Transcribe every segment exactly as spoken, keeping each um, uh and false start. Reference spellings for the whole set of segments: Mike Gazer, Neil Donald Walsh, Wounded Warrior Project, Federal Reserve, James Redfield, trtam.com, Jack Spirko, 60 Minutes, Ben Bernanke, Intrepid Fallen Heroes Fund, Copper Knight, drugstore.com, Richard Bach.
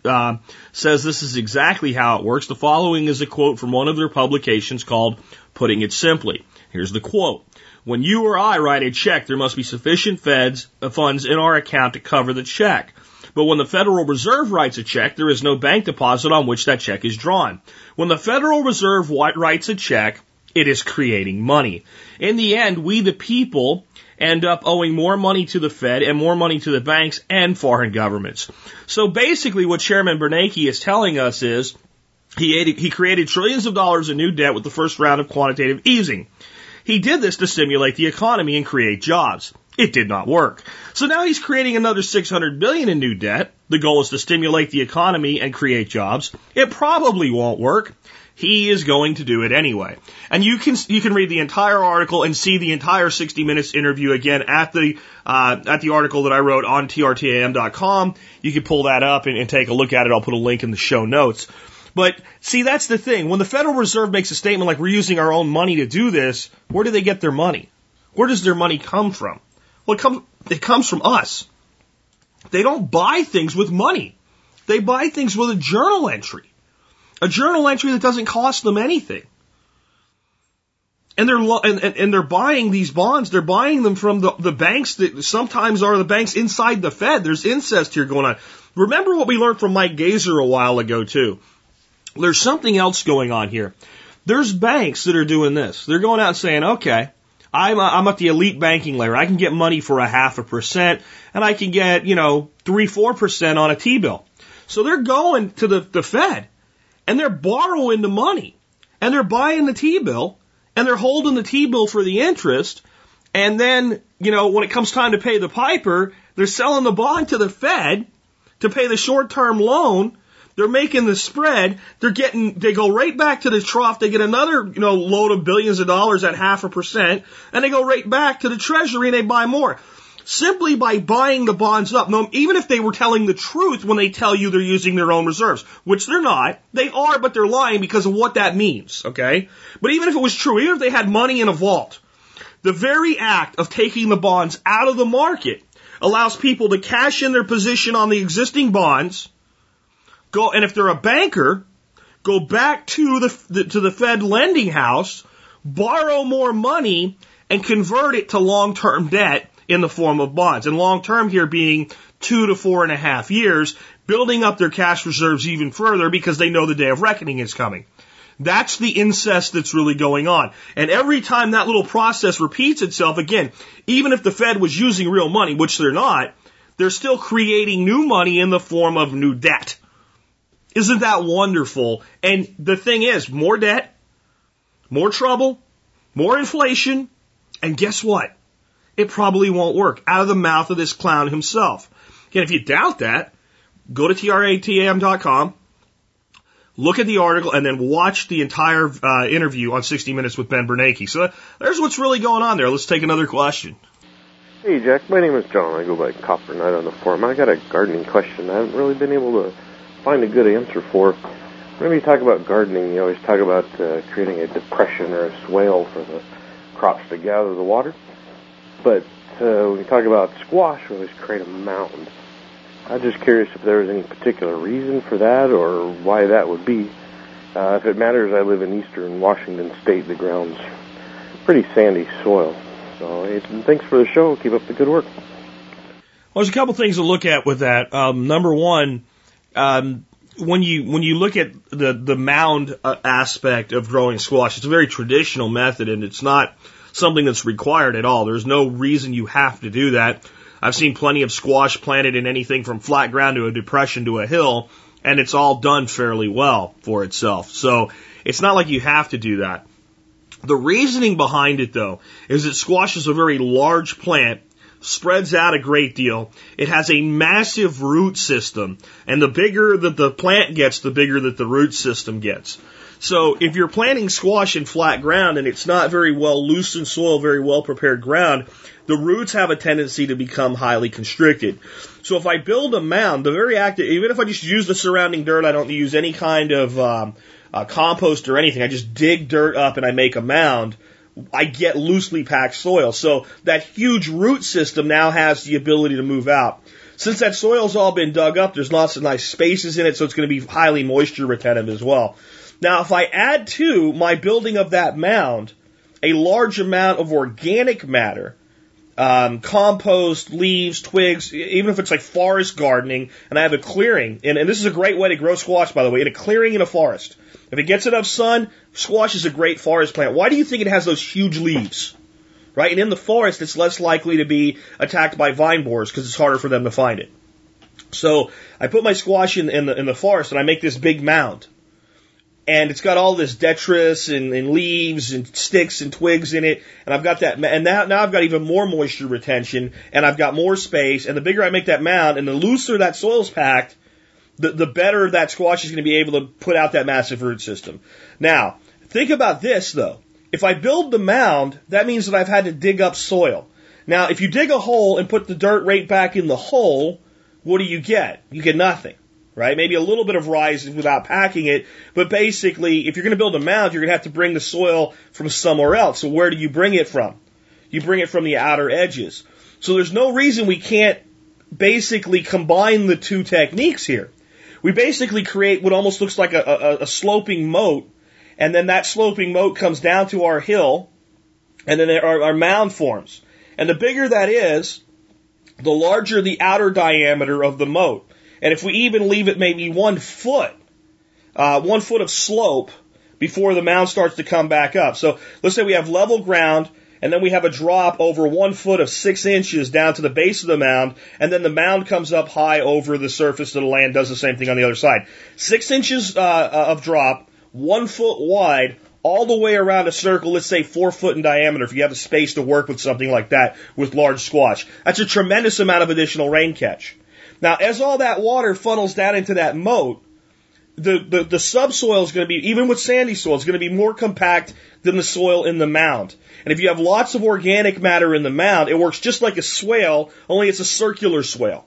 uh, says this is exactly how it works. The following is a quote from one of their publications called Putting It Simply. Here's the quote. When you or I write a check, there must be sufficient feds, uh, funds in our account to cover the check. But when the Federal Reserve writes a check, there is no bank deposit on which that check is drawn. When the Federal Reserve writes a check, it is creating money. In the end, we the people end up owing more money to the Fed and more money to the banks and foreign governments. So basically what Chairman Bernanke is telling us is he, aided, he created trillions of dollars in new debt with the first round of quantitative easing. He did this to stimulate the economy and create jobs. It did not work. So now he's creating another six hundred billion dollars in new debt. The goal is to stimulate the economy and create jobs. It probably won't work. He is going to do it anyway. And you can you can read the entire article and see the entire sixty minutes interview again at the uh, at the article that I wrote on t r t a m dot com. You can pull that up and, and take a look at it. I'll put a link in the show notes. But see, that's the thing. When the Federal Reserve makes a statement like we're using our own money to do this, where do they get their money? Where does their money come from? Well, it comes it comes from us. They don't buy things with money. They buy things with a journal entry. A journal entry that doesn't cost them anything. And they're, lo- and, and, and they're buying these bonds. They're buying them from the, the banks that sometimes are the banks inside the Fed. There's incest here going on. Remember what we learned from Mike Gazer a while ago, too. There's something else going on here. There's banks that are doing this. They're going out and saying, okay, I'm, I'm at the elite banking layer. I can get money for a half a percent, and I can get, you know, three, four percent on a T-bill. So they're going to the, the Fed. And they're borrowing the money, and they're buying the T-bill, and they're holding the T-bill for the interest, and then, you know, when it comes time to pay the piper, they're selling the bond to the Fed to pay the short-term loan. They're making the spread. They're getting, they go right back to the trough. They get another, you know, load of billions of dollars at half a percent, and they go right back to the Treasury and they buy more. Simply by buying the bonds up, no, even if they were telling the truth when they tell you they're using their own reserves, which they're not, they are, but they're lying because of what that means, okay? But even if it was true, even if they had money in a vault, the very act of taking the bonds out of the market allows people to cash in their position on the existing bonds, go, and if they're a banker, go back to the, the to the Fed lending house, borrow more money, and convert it to long-term debt in the form of bonds. And long-term here being two to four and a half years, building up their cash reserves even further because they know the day of reckoning is coming. That's the incest that's really going on. And every time that little process repeats itself, again, even if the Fed was using real money, which they're not, they're still creating new money in the form of new debt. Isn't that wonderful? And the thing is, more debt, more trouble, more inflation, and guess what? It probably won't work out of the mouth of this clown himself. Again, if you doubt that, go to T R A T A M dot com, look at the article, and then watch the entire uh, interview on sixty minutes with Ben Bernanke. So there's what's really going on there. Let's take another question. Hey, Jack. My name is John. I go by Copper Knight on the forum. I got a gardening question I haven't really been able to find a good answer for. Whenever you talk about gardening, you always talk about uh, creating a depression or a swale for the crops to gather the water. But uh, when you talk about squash, we always create a mound. I'm just curious if there was any particular reason for that or why that would be. Uh, if it matters, I live in eastern Washington State. The ground's pretty sandy soil. So and thanks for the show. Keep up the good work. Well, there's a couple things to look at with that. Um, number one, um, when you when you look at the, the mound uh, aspect of growing squash, it's a very traditional method, and it's not something that's required at all. There's no reason you have to do that. I've seen plenty of squash planted in anything from flat ground to a depression to a hill, and it's all done fairly well for itself. So it's not like you have to do that. The reasoning behind it, though, is that squash is a very large plant, spreads out a great deal. It has a massive root system, and the bigger that the plant gets, the bigger that the root system gets. So if you're planting squash in flat ground and it's not very well loosened soil, very well prepared ground, the roots have a tendency to become highly constricted. So if I build a mound, the very act, even if I just use the surrounding dirt, I don't use any kind of um, uh, compost or anything, I just dig dirt up and I make a mound, I get loosely packed soil. So that huge root system now has the ability to move out. Since that soil's all been dug up, there's lots of nice spaces in it, so it's going to be highly moisture retentive as well. Now, if I add to my building of that mound a large amount of organic matter, um, compost, leaves, twigs, even if it's like forest gardening, and I have a clearing, and, and this is a great way to grow squash, by the way, in a clearing in a forest. If it gets enough sun, squash is a great forest plant. Why do you think it has those huge leaves? Right? And in the forest, it's less likely to be attacked by vine borers because it's harder for them to find it. So I put my squash in, in, the, in the forest, and I make this big mound. And it's got all this detritus and, and leaves and sticks and twigs in it. And I've got that, and now, now I've got even more moisture retention and I've got more space. And the bigger I make that mound and the looser that soil's packed, the, the better that squash is going to be able to put out that massive root system. Now, think about this though. If I build the mound, that means that I've had to dig up soil. Now, if you dig a hole and put the dirt right back in the hole, what do you get? You get nothing. Right? Maybe a little bit of rise without packing it, but basically, if you're going to build a mound, you're going to have to bring the soil from somewhere else. So where do you bring it from? You bring it from the outer edges. So there's no reason we can't basically combine the two techniques here. We basically create what almost looks like a, a, a sloping moat, and then that sloping moat comes down to our hill, and then our, our mound forms. And the bigger that is, the larger the outer diameter of the moat. And if we even leave it maybe one foot, uh, one foot of slope before the mound starts to come back up. So let's say we have level ground, and then we have a drop over one foot of six inches down to the base of the mound, and then the mound comes up high over the surface of the land, does the same thing on the other side. Six inches uh, of drop, one foot wide, all the way around a circle, let's say four foot in diameter, if you have the space to work with something like that with large squash. That's a tremendous amount of additional rain catch. Now, as all that water funnels down into that moat, the, the, the subsoil is going to be, even with sandy soil, it's going to be more compact than the soil in the mound. And if you have lots of organic matter in the mound, it works just like a swale, only it's a circular swale.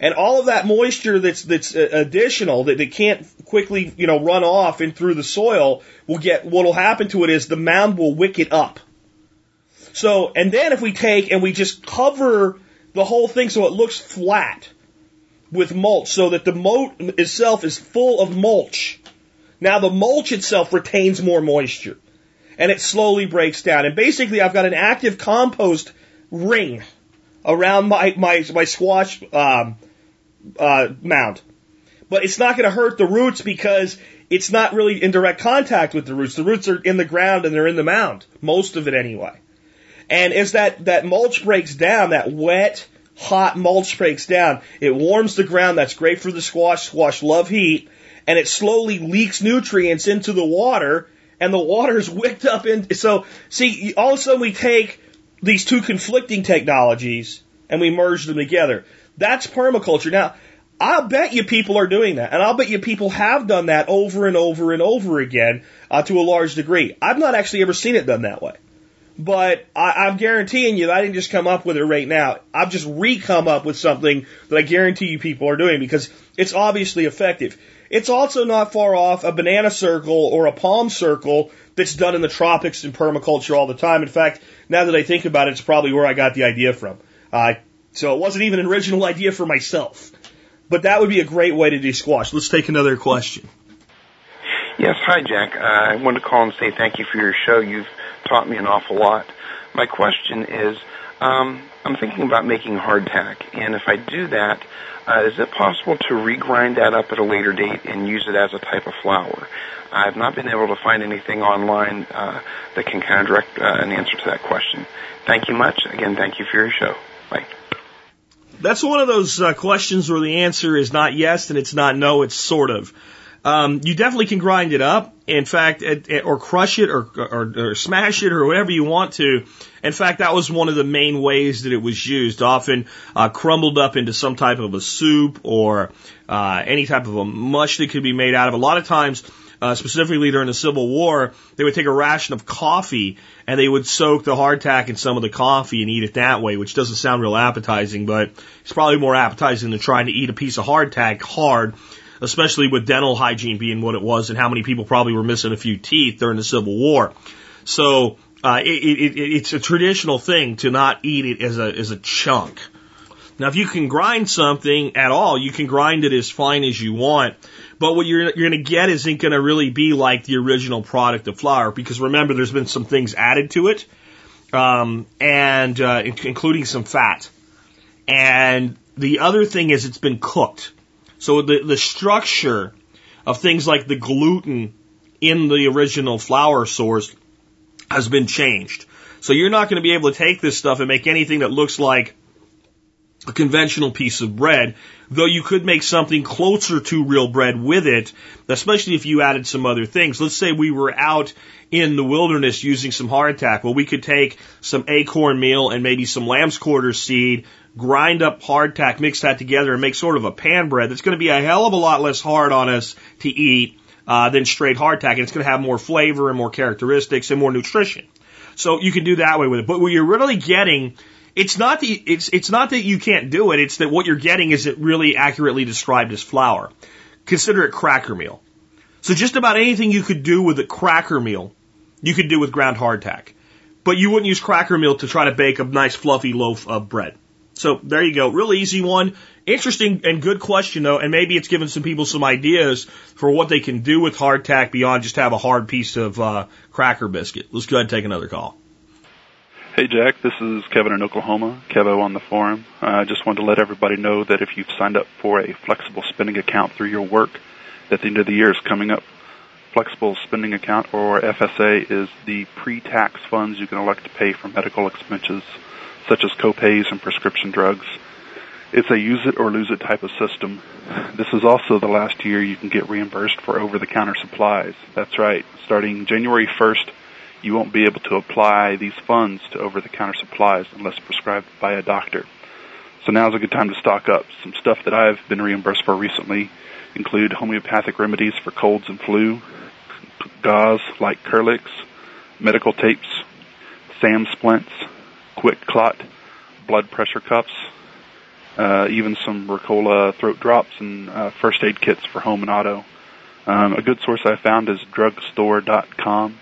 And all of that moisture that's that's additional, that, that can't quickly, you know, run off and through the soil, will get, what will happen to it is the mound will wick it up. So, and then if we take and we just cover the whole thing so it looks flat with mulch, so that the moat itself is full of mulch. Now the mulch itself retains more moisture, and it slowly breaks down. And basically I've got an active compost ring around my, my, my squash um, uh, mound. But it's not going to hurt the roots because it's not really in direct contact with the roots. The roots are in the ground and they're in the mound, most of it anyway. And as that, that mulch breaks down, that wet, hot mulch breaks down, it warms the ground. That's great for the squash. Squash love heat. And it slowly leaks nutrients into the water, and the water is wicked up in. So, see, all of a sudden we take these two conflicting technologies and we merge them together. That's permaculture. Now, I'll bet you people are doing that, and I'll bet you people have done that over and over and over again uh, to a large degree. I've not actually ever seen it done that way. But I, I'm guaranteeing you that I didn't just come up with it right now. I've just re-come up with something that I guarantee you people are doing because it's obviously effective. It's also not far off a banana circle or a palm circle that's done in the tropics in permaculture all the time. In fact, now that I think about it, it's probably where I got the idea from. Uh, so it wasn't even an original idea for myself. But that would be a great way to do squash. Let's take another question. Yes, hi, Jack. Uh, I wanted to call and say thank you for your show. You've taught me an awful lot. My question is, um, I'm thinking about making hardtack, and if I do that, uh, is it possible to regrind that up at a later date and use it as a type of flour? I've not been able to find anything online uh, that can kind of direct uh, an answer to that question. Thank you much. Again, thank you for your show. Bye. That's one of those uh, questions where the answer is not yes and it's not no, it's sort of. Um, you definitely can grind it up, in fact, it, it, or crush it, or, or, or smash it, or whatever you want to. In fact, that was one of the main ways that it was used, often uh, crumbled up into some type of a soup or uh, any type of a mush that could be made out of. A lot of times, uh, specifically during the Civil War, they would take a ration of coffee and they would soak the hardtack in some of the coffee and eat it that way, which doesn't sound real appetizing, but it's probably more appetizing than trying to eat a piece of hardtack hard, especially with dental hygiene being what it was and how many people probably were missing a few teeth during the Civil War. So uh, it, it, it, it's a traditional thing to not eat it as a as a chunk. Now, if you can grind something at all, you can grind it as fine as you want, but what you're, you're going to get isn't going to really be like the original product of flour because, remember, there's been some things added to it, um, and uh, including some fat. And the other thing is it's been cooked. So the, the structure of things like the gluten in the original flour source has been changed. So you're not going to be able to take this stuff and make anything that looks like a conventional piece of bread, though you could make something closer to real bread with it, especially if you added some other things. Let's say we were out in the wilderness using some hardtack. Well, we could take some acorn meal and maybe some lamb's quarter seed, grind up hardtack, mix that together, and make sort of a pan bread that's going to be a hell of a lot less hard on us to eat uh, than straight hardtack, and it's going to have more flavor and more characteristics and more nutrition. So you can do that way with it. But what you're really getting, it's not the it's it's not that you can't do it. It's that what you're getting is it really accurately described as flour. Consider it cracker meal. So just about anything you could do with a cracker meal, you could do with ground hardtack. But you wouldn't use cracker meal to try to bake a nice fluffy loaf of bread. So there you go. Real easy one. Interesting and good question, though, and maybe it's given some people some ideas for what they can do with hardtack beyond just have a hard piece of uh, cracker biscuit. Let's go ahead and take another call. Hey, Jack. This is Kevin in Oklahoma, Kevo on the forum. I uh, just wanted to let everybody know that if you've signed up for a flexible spending account through your work, that the end of the year is coming up. Flexible spending account, or F S A, is the pre-tax funds you can elect to pay for medical expenses, such as copays and prescription drugs. It's a use-it-or-lose-it type of system. This is also the last year you can get reimbursed for over-the-counter supplies. That's right. Starting January first, you won't be able to apply these funds to over-the-counter supplies unless prescribed by a doctor. So now's a good time to stock up. Some stuff that I've been reimbursed for recently include homeopathic remedies for colds and flu, gauze like Curlix, medical tapes, SAM splints, quick clot, blood pressure cuffs, uh, even some Ricola throat drops and uh, first aid kits for home and auto. Um, a good source I found is drugstore dot com.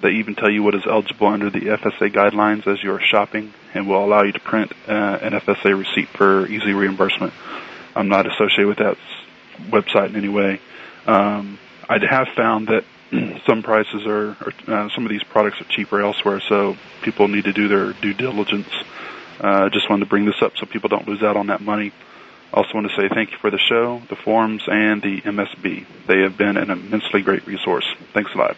They even tell you what is eligible under the F S A guidelines as you are shopping and will allow you to print uh, an F S A receipt for easy reimbursement. I'm not associated with that website in any way. Um, I have found that some prices are, or, uh, some of these products are cheaper elsewhere, so people need to do their due diligence. I uh, just wanted to bring this up so people don't lose out on that money. I also want to say thank you for the show, the forums, and the M S B. They have been an immensely great resource. Thanks a lot.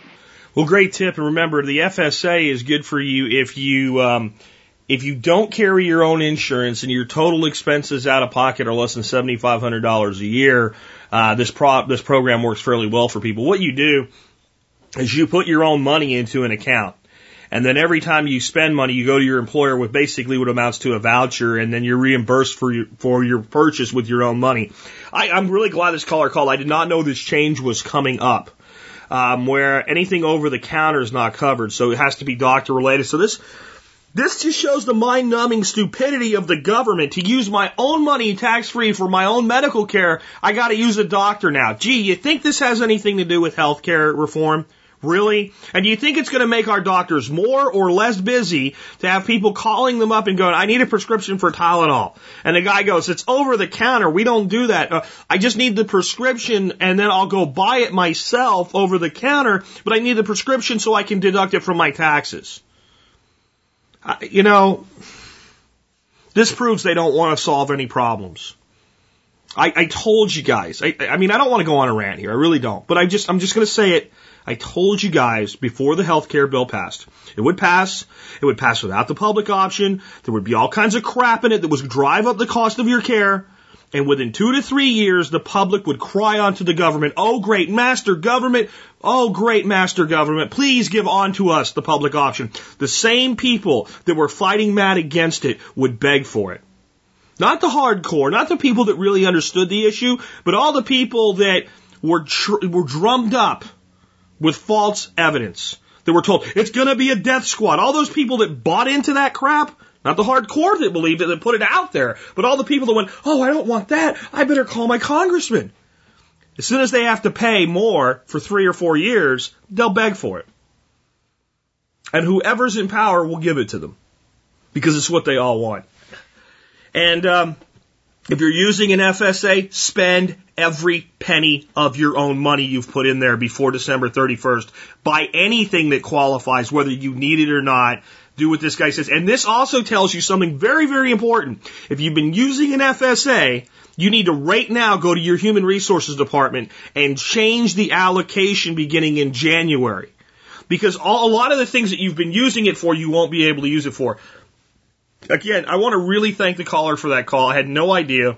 Well, great tip. And remember, the F S A is good for you if you um, if you don't carry your own insurance and your total expenses out of pocket are less than seven thousand five hundred dollars a year. Uh, this pro- this program works fairly well for people. What you do is you put your own money into an account. And then every time you spend money, you go to your employer with basically what amounts to a voucher, and then you're reimbursed for your, for your purchase with your own money. I, I'm really glad this caller called. I did not know this change was coming up, um, where anything over the counter is not covered, so it has to be doctor related. So this this just shows the mind-numbing stupidity of the government. To use my own money tax-free for my own medical care, I got to use a doctor now. Gee, you think this has anything to do with health care reform? Really? And do you think it's going to make our doctors more or less busy to have people calling them up and going, I need a prescription for Tylenol? And the guy goes, it's over the counter. We don't do that. Uh, I just need the prescription, and then I'll go buy it myself over the counter, but I need the prescription so I can deduct it from my taxes. Uh, you know, this proves they don't want to solve any problems. I, I told you guys. I, I mean, I don't want to go on a rant here. I really don't. But I just, I'm just going to say it. I told you guys before the health care bill passed. It would pass. It would pass without the public option. There would be all kinds of crap in it that would drive up the cost of your care. And within two to three years, the public would cry onto the government, oh, great master government. Oh, great master government. Please give on to us the public option. The same people that were fighting mad against it would beg for it. Not the hardcore, not the people that really understood the issue, but all the people that were tr- were drummed up with false evidence. They were told, it's going to be a death squad. All those people that bought into that crap, not the hardcore that believed it, that put it out there, but all the people that went, oh, I don't want that. I better call my congressman. As soon as they have to pay more for three or four years, they'll beg for it. And whoever's in power will give it to them because it's what they all want. And um, if you're using an F S A, spend every penny of your own money you've put in there before December thirty-first. Buy anything that qualifies, whether you need it or not. Do what this guy says. And this also tells you something very, very important. If you've been using an F S A, you need to right now go to your human resources department and change the allocation beginning in January. Because all, a lot of the things that you've been using it for, you won't be able to use it for. Again, I want to really thank the caller for that call. I had no idea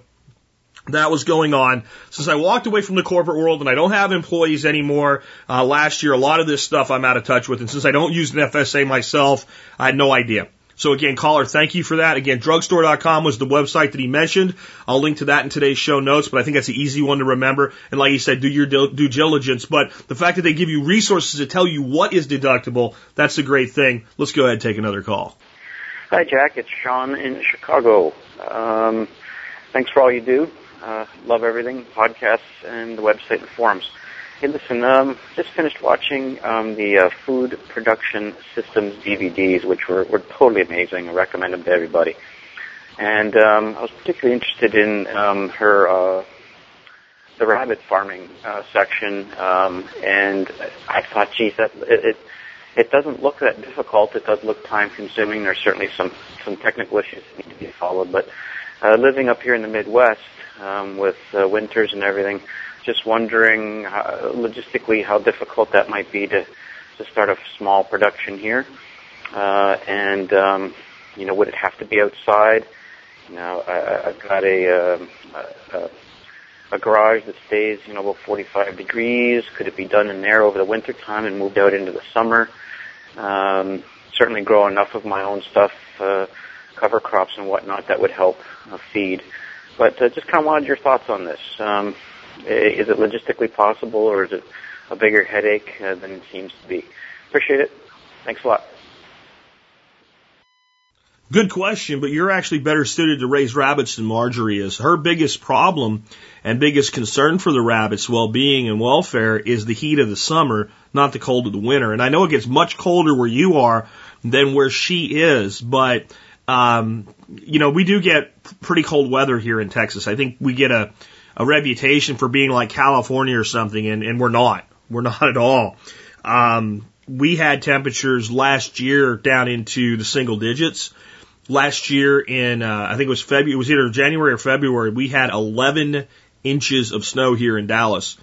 that was going on. Since I walked away from the corporate world and I don't have employees anymore, uh, last year, a lot of this stuff I'm out of touch with. And since I don't use an F S A myself, I had no idea. So again, caller, thank you for that. Again, drugstore dot com was the website that he mentioned. I'll link to that in today's show notes, but I think that's the easy one to remember. And like he said, do your due diligence. But the fact that they give you resources to tell you what is deductible, that's a great thing. Let's go ahead and take another call. Hi, Jack. It's Sean in Chicago. Um, thanks for all you do. Uh, love everything, podcasts and the website and forums. Hey, listen, um, just finished watching um, the uh, Food Production Systems D V Ds, which were, were totally amazing. I recommend them to everybody. And um, I was particularly interested in um, her uh, the rabbit farming uh, section, um, and I thought, geez, that it, it It doesn't look that difficult. It does look time-consuming. There's certainly some, some technical issues that need to be followed. But uh, living up here in the Midwest um, with uh, winters and everything, just wondering how, logistically how difficult that might be to, to start a small production here. Uh, and, um, you know, would it have to be outside? You know, I, I've got a, um, a, a garage that stays, you know, about forty-five degrees. Could it be done in there over the winter time and moved out into the summer? Um, certainly grow enough of my own stuff, uh, cover crops and whatnot that would help uh, feed. But uh, just kind of wanted your thoughts on this. Um, Is it logistically possible, or is it a bigger headache uh, than it seems to be? Appreciate it. Thanks a lot. Good question, but you're actually better suited to raise rabbits than Marjorie is. Her biggest problem and biggest concern for the rabbits' well-being and welfare is the heat of the summer, not the cold of the winter. And I know it gets much colder where you are than where she is, but, um, you know, we do get pretty cold weather here in Texas. I think we get a, a reputation for being like California or something, and, and we're not. We're not at all. Um, we had temperatures last year down into the single digits. Last year in, uh, I think it was February, it was either January or February, we had eleven inches of snow here in Dallas.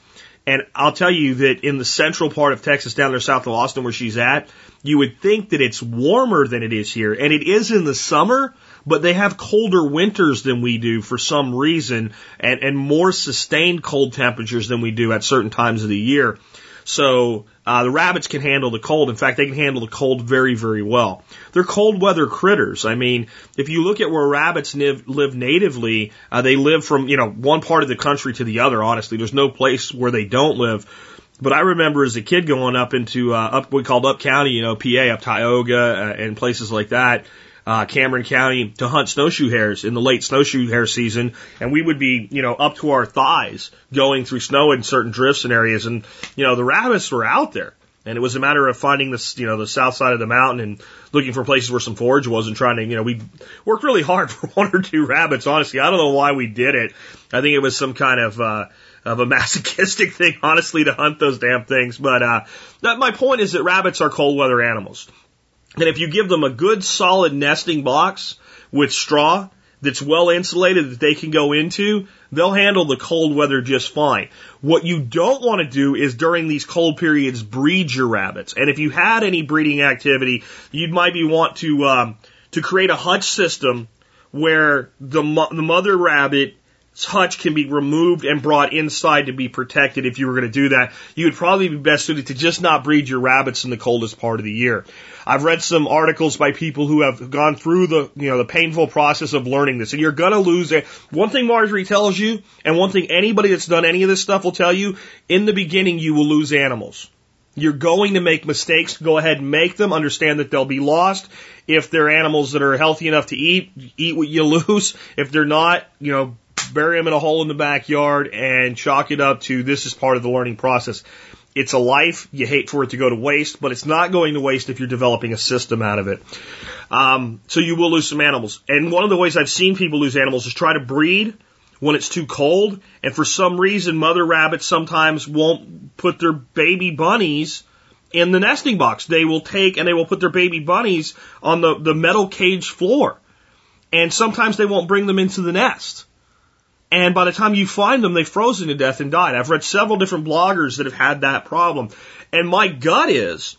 And I'll tell you that in the central part of Texas, down there south of Austin where she's at, you would think that it's warmer than it is here. And it is in the summer, but they have colder winters than we do for some reason, and, and more sustained cold temperatures than we do at certain times of the year. So uh, the rabbits can handle the cold. In fact, they can handle the cold very, very well. They're cold weather critters. I mean, if you look at where rabbits live, live natively, uh, they live from, you know, one part of the country to the other, honestly. There's no place where they don't live. But I remember as a kid going up into, uh, up we called Up County, you know, P A, up Tioga uh, and places like that, uh, Cameron County, to hunt snowshoe hares in the late snowshoe hare season. And we would be, you know, up to our thighs going through snow in certain drifts and areas. And, you know, the rabbits were out there. And it was a matter of finding this, you know, the south side of the mountain and looking for places where some forage was and trying to, you know, we worked really hard for one or two rabbits. Honestly, I don't know why we did it. I think it was some kind of, uh, of a masochistic thing, honestly, to hunt those damn things. But, uh, that, my point is that rabbits are cold weather animals. And if you give them a good solid nesting box with straw that's well insulated that they can go into, they'll handle the cold weather just fine. What you don't want to do is during these cold periods breed your rabbits. And if you had any breeding activity, you'd might be want to um, to create a hutch system where the mo- the mother rabbit hutch can be removed and brought inside to be protected. If you were going to do that, you would probably be best suited to just not breed your rabbits in the coldest part of the year. I've read some articles by people who have gone through the, you know, the painful process of learning this, and you're going to lose it. One thing Marjorie tells you, and one thing anybody that's done any of this stuff will tell you, in the beginning you will lose animals. You're going to make mistakes. Go ahead and make them. Understand that they'll be lost. If they're animals that are healthy enough to eat, eat what you lose. If they're not, you know, bury them in a hole in the backyard and chalk it up to this is part of the learning process. It's a life. You hate for it to go to waste, but it's not going to waste if you're developing a system out of it. Um, so you will lose some animals. And one of the ways I've seen people lose animals is try to breed when it's too cold. And for some reason, mother rabbits sometimes won't put their baby bunnies in the nesting box. They will take and they will put their baby bunnies on the, the metal cage floor. And sometimes they won't bring them into the nest. And by the time you find them, they've frozen to death and died. I've read several different bloggers that have had that problem. And my gut is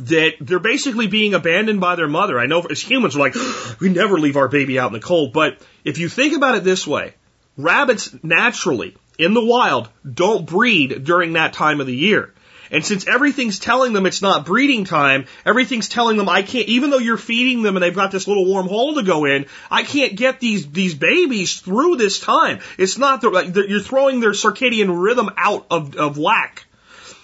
that they're basically being abandoned by their mother. I know as humans, we're like, we never leave our baby out in the cold. But if you think about it this way, rabbits naturally, in the wild, don't breed during that time of the year. And since everything's telling them it's not breeding time, everything's telling them I can't, even though you're feeding them and they've got this little warm hole to go in, I can't get these, these babies through this time. It's not that you're throwing their circadian rhythm out of, of whack.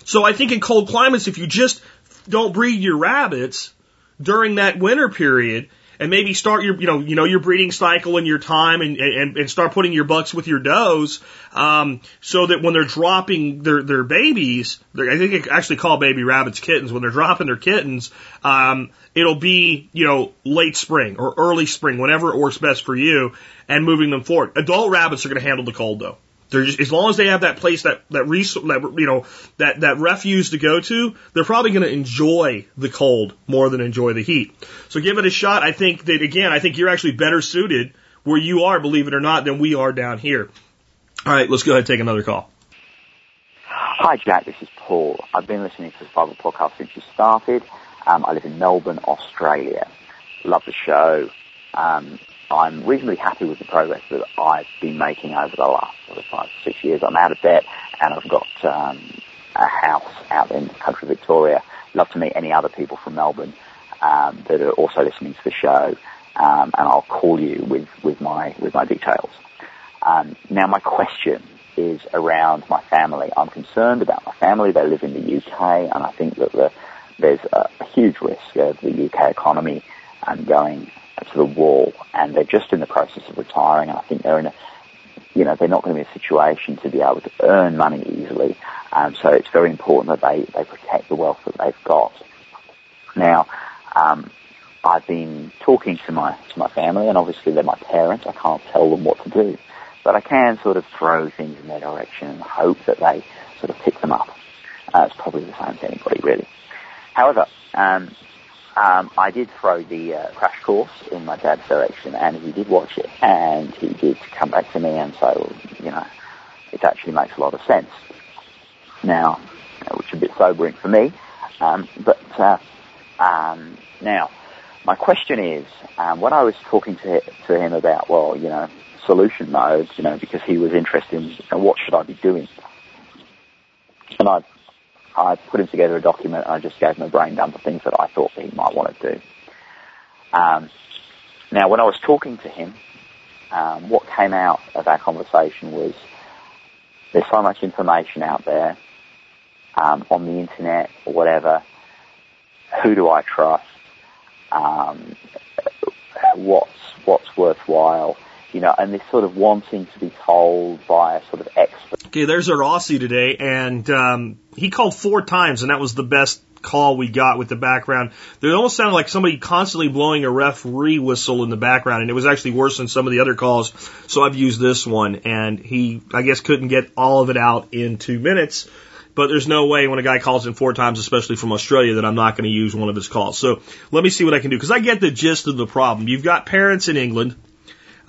So I think in cold climates, if you just don't breed your rabbits during that winter period, and maybe start your, you know, you know, your breeding cycle and your time and, and, and start putting your bucks with your does, um, so that when they're dropping their, their babies, I think they actually call baby rabbits kittens. When they're dropping their kittens, um, it'll be, you know, late spring or early spring, whenever it works best for you, and moving them forward. Adult rabbits are going to handle the cold though. They're just, as long as they have that place, that, that res- that, you know, that, that refuge to go to, they're probably going to enjoy the cold more than enjoy the heat. So give it a shot. I think that, again, I think you're actually better suited where you are, believe it or not, than we are down here. All right, let's go ahead and take another call. Hi, Jack. This is Paul. I've been listening to the Survival Podcast since you started. Um, I live in Melbourne, Australia. Love the show. Um, I'm reasonably happy with the progress that I've been making over the last sort of five, six years. I'm out of debt, and I've got um, a house out in the country of Victoria. Love to meet any other people from Melbourne um, that are also listening to the show, um, and I'll call you with, with my with my details. Um, now, my question is around my family. I'm concerned about my family. They live in the U K, and I think that the, there's a huge risk of the U K economy um, going to the wall, and they're just in the process of retiring, and I think they're in a, you know, they're not going to be in a situation to be able to earn money easily. Um, so it's very important that they, they protect the wealth that they've got. Now, um, I've been talking to my to my family, and obviously they're my parents. I can't tell them what to do, but I can sort of throw things in their direction and hope that they sort of pick them up. Uh, it's probably the same to anybody, really. However, um, um, I did throw the uh, crash course in my dad's direction, and he did watch it, and he did come back to me and say, well, you know, it actually makes a lot of sense. Now, which is a bit sobering for me, um, but uh, um, now my question is, um, when I was talking to to him about, well, you know, solution mode, you know, because he was interested in, you know, what should I be doing, and I I put him together a document, and I just gave him a brain dump of things that I thought that he might want to do. Um, now, when I was talking to him, um, what came out of our conversation was, there's so much information out there um, on the internet or whatever. Who do I trust? Um, what's what's worthwhile? You know, and this sort of wanting to be told by a sort of expert. Okay, there's our Aussie today, and um, he called four times, and that was the best call we got with the background. It almost sounded like somebody constantly blowing a referee whistle in the background, and it was actually worse than some of the other calls, so I've used this one. And he, I guess, couldn't get all of it out in two minutes, but there's no way when a guy calls in four times, especially from Australia, that I'm not going to use one of his calls. So let me see what I can do, because I get the gist of the problem. You've got parents in England,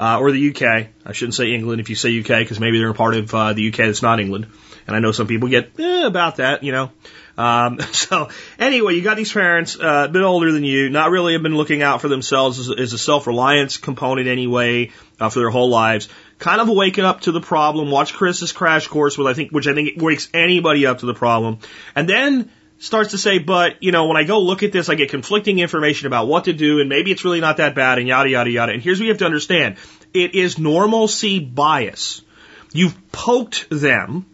uh, or the U K. I shouldn't say England if you say U K, because maybe they're a part of uh, the U K that's not England. And I know some people get eh, about that, you know. Um, so anyway, you got these parents, uh, a bit older than you, not really have been looking out for themselves as, as a self-reliance component anyway, uh, for their whole lives. Kind of waking up to the problem. Watch Chris's crash course, with I think, which I think it wakes anybody up to the problem. And then starts to say, but, you know, when I go look at this, I get conflicting information about what to do, and maybe it's really not that bad, and yada, yada, yada. And here's what you have to understand. It is normalcy bias. You've poked them.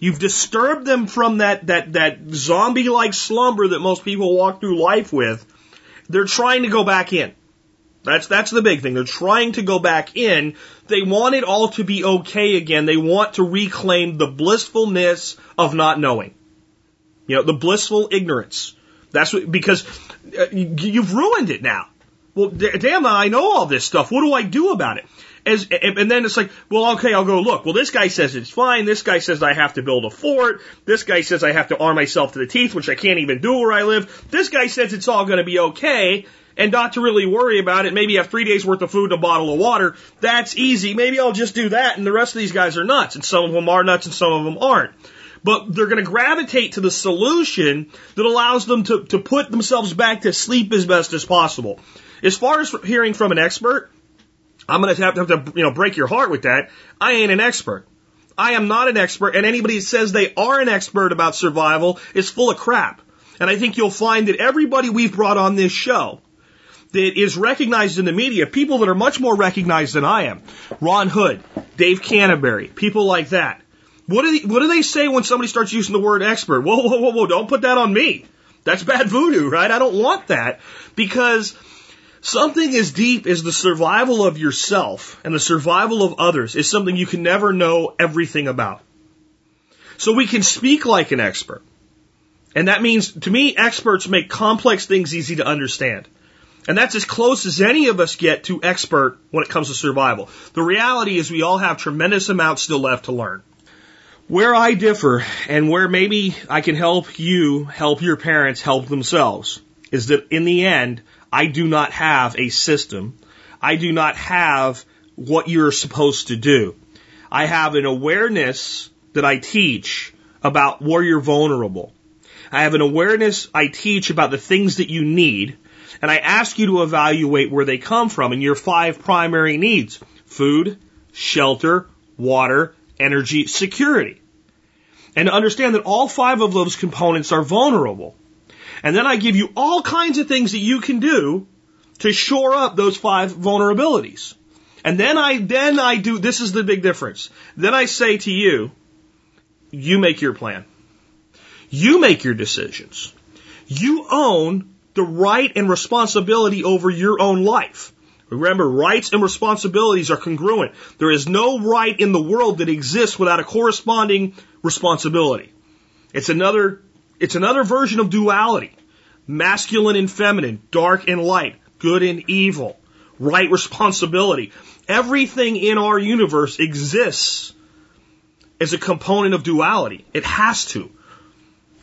You've disturbed them from that, that, that zombie-like slumber that most people walk through life with. They're trying to go back in. That's, that's the big thing. They're trying to go back in. They want it all to be okay again. They want to reclaim the blissfulness of not knowing. You know, the blissful ignorance. That's what, because you've ruined it now. Well, damn, I know all this stuff. What do I do about it? As, and then it's like, well, okay, I'll go look. Well, this guy says it's fine. This guy says I have to build a fort. This guy says I have to arm myself to the teeth, which I can't even do where I live. This guy says it's all going to be okay and not to really worry about it. Maybe have three days worth of food and a bottle of water. That's easy. Maybe I'll just do that, and the rest of these guys are nuts. And some of them are nuts and some of them aren't. But they're going to gravitate to the solution that allows them to, to put themselves back to sleep as best as possible. As far as hearing from an expert, I'm going to have to, have to, you know, break your heart with that. I ain't an expert. I am not an expert, and anybody that says they are an expert about survival is full of crap. And I think you'll find that everybody we've brought on this show that is recognized in the media, people that are much more recognized than I am, Ron Hood, Dave Canterbury, people like that. What do they, what do they say when somebody starts using the word expert? Whoa, whoa, whoa, whoa, don't put that on me. That's bad voodoo, right? I don't want that, because something as deep as the survival of yourself and the survival of others is something you can never know everything about. So we can speak like an expert. And that means, to me, experts make complex things easy to understand. And that's as close as any of us get to expert when it comes to survival. The reality is we all have tremendous amounts still left to learn. Where I differ, and where maybe I can help you help your parents help themselves, is that in the end, I do not have a system. I do not have what you're supposed to do. I have an awareness that I teach about where you're vulnerable. I have an awareness I teach about the things that you need, and I ask you to evaluate where they come from and your five primary needs: food, shelter, water, energy, security. And to understand that all five of those components are vulnerable. And then I give you all kinds of things that you can do to shore up those five vulnerabilities. And then I, then I do, this is the big difference. Then I say to you, you make your plan. You make your decisions. You own the right and responsibility over your own life. Remember, rights and responsibilities are congruent. There is no right in the world that exists without a corresponding responsibility. It's another, it's another version of duality. Masculine and feminine, dark and light, good and evil, right responsibility. Everything in our universe exists as a component of duality. It has to.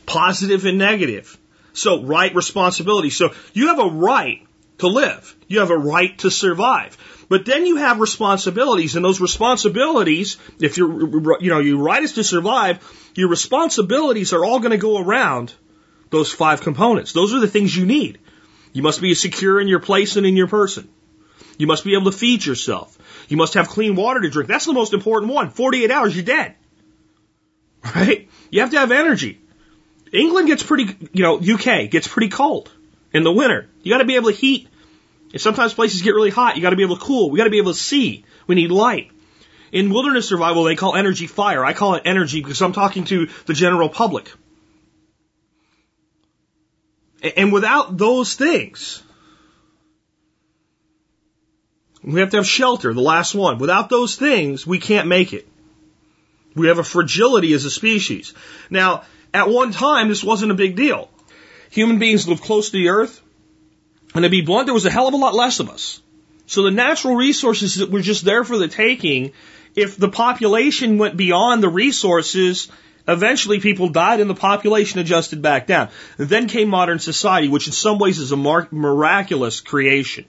Positive and negative. So right responsibility. So you have a right to live. You have a right to survive. But then you have responsibilities, and those responsibilities, if you're, you know, your right is to survive, your responsibilities are all going to go around those five components. Those are the things you need. You must be secure in your place and in your person. You must be able to feed yourself. You must have clean water to drink. That's the most important one. forty-eight hours, you're dead. Right? You have to have energy. England gets pretty, you know, U K gets pretty cold in the winter. You got to be able to heat. And sometimes places get really hot. You got to be able to cool. We got to be able to see. We need light. In wilderness survival, they call energy fire. I call it energy because I'm talking to the general public. And without those things, we have to have shelter, the last one. Without those things, we can't make it. We have a fragility as a species. Now, at one time, this wasn't a big deal. Human beings lived close to the earth. And to be blunt, there was a hell of a lot less of us. So the natural resources that were just there for the taking, if the population went beyond the resources, eventually people died and the population adjusted back down. And then came modern society, which in some ways is a mar- miraculous creation.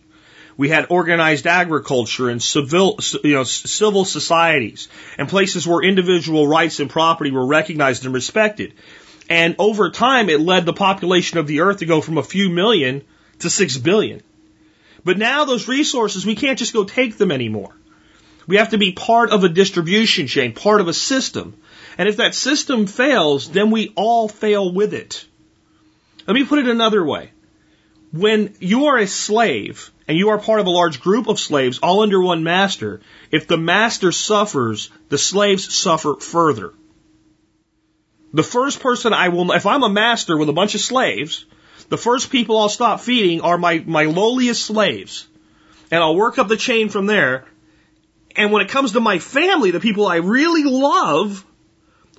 We had organized agriculture and civil, you know, civil societies and places where individual rights and property were recognized and respected. And over time, it led the population of the earth to go from a few million to six billion. But now those resources, we can't just go take them anymore. We have to be part of a distribution chain, part of a system. And if that system fails, then we all fail with it. Let me put it another way. When you are a slave, and you are part of a large group of slaves, all under one master, if the master suffers, the slaves suffer further. The first person I will, if I'm a master with a bunch of slaves, the first people I'll stop feeding are my, my lowliest slaves. And I'll work up the chain from there. And when it comes to my family, the people I really love,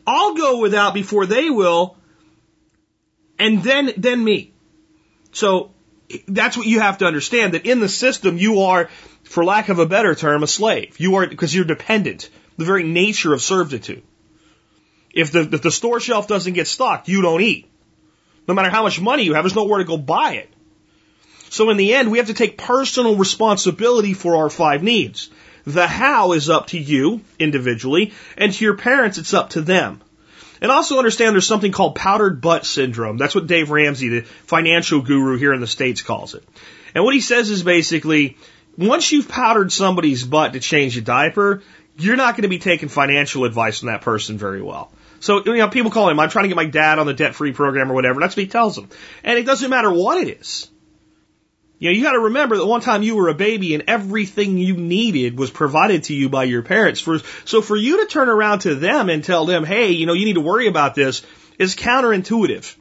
I'll go without before they will, and then, then me. So that's what you have to understand, that in the system you are, for lack of a better term, a slave. You are, because you're dependent, the very nature of servitude. If the, if the store shelf doesn't get stocked, you don't eat. No matter how much money you have, there's nowhere to go buy it. So in the end, we have to take personal responsibility for our five needs. The how is up to you individually, and to your parents, it's up to them. And also understand there's something called powdered butt syndrome. That's what Dave Ramsey, the financial guru here in the States, calls it. And what he says is basically, once you've powdered somebody's butt to change a diaper, you're not going to be taking financial advice from that person very well. So, you know, people call him, I'm trying to get my dad on the debt-free program or whatever. That's what he tells them. And it doesn't matter what it is. You know, you got to remember that one time you were a baby and everything you needed was provided to you by your parents. For, so for you to turn around to them and tell them, hey, you know, you need to worry about this, is counterintuitive.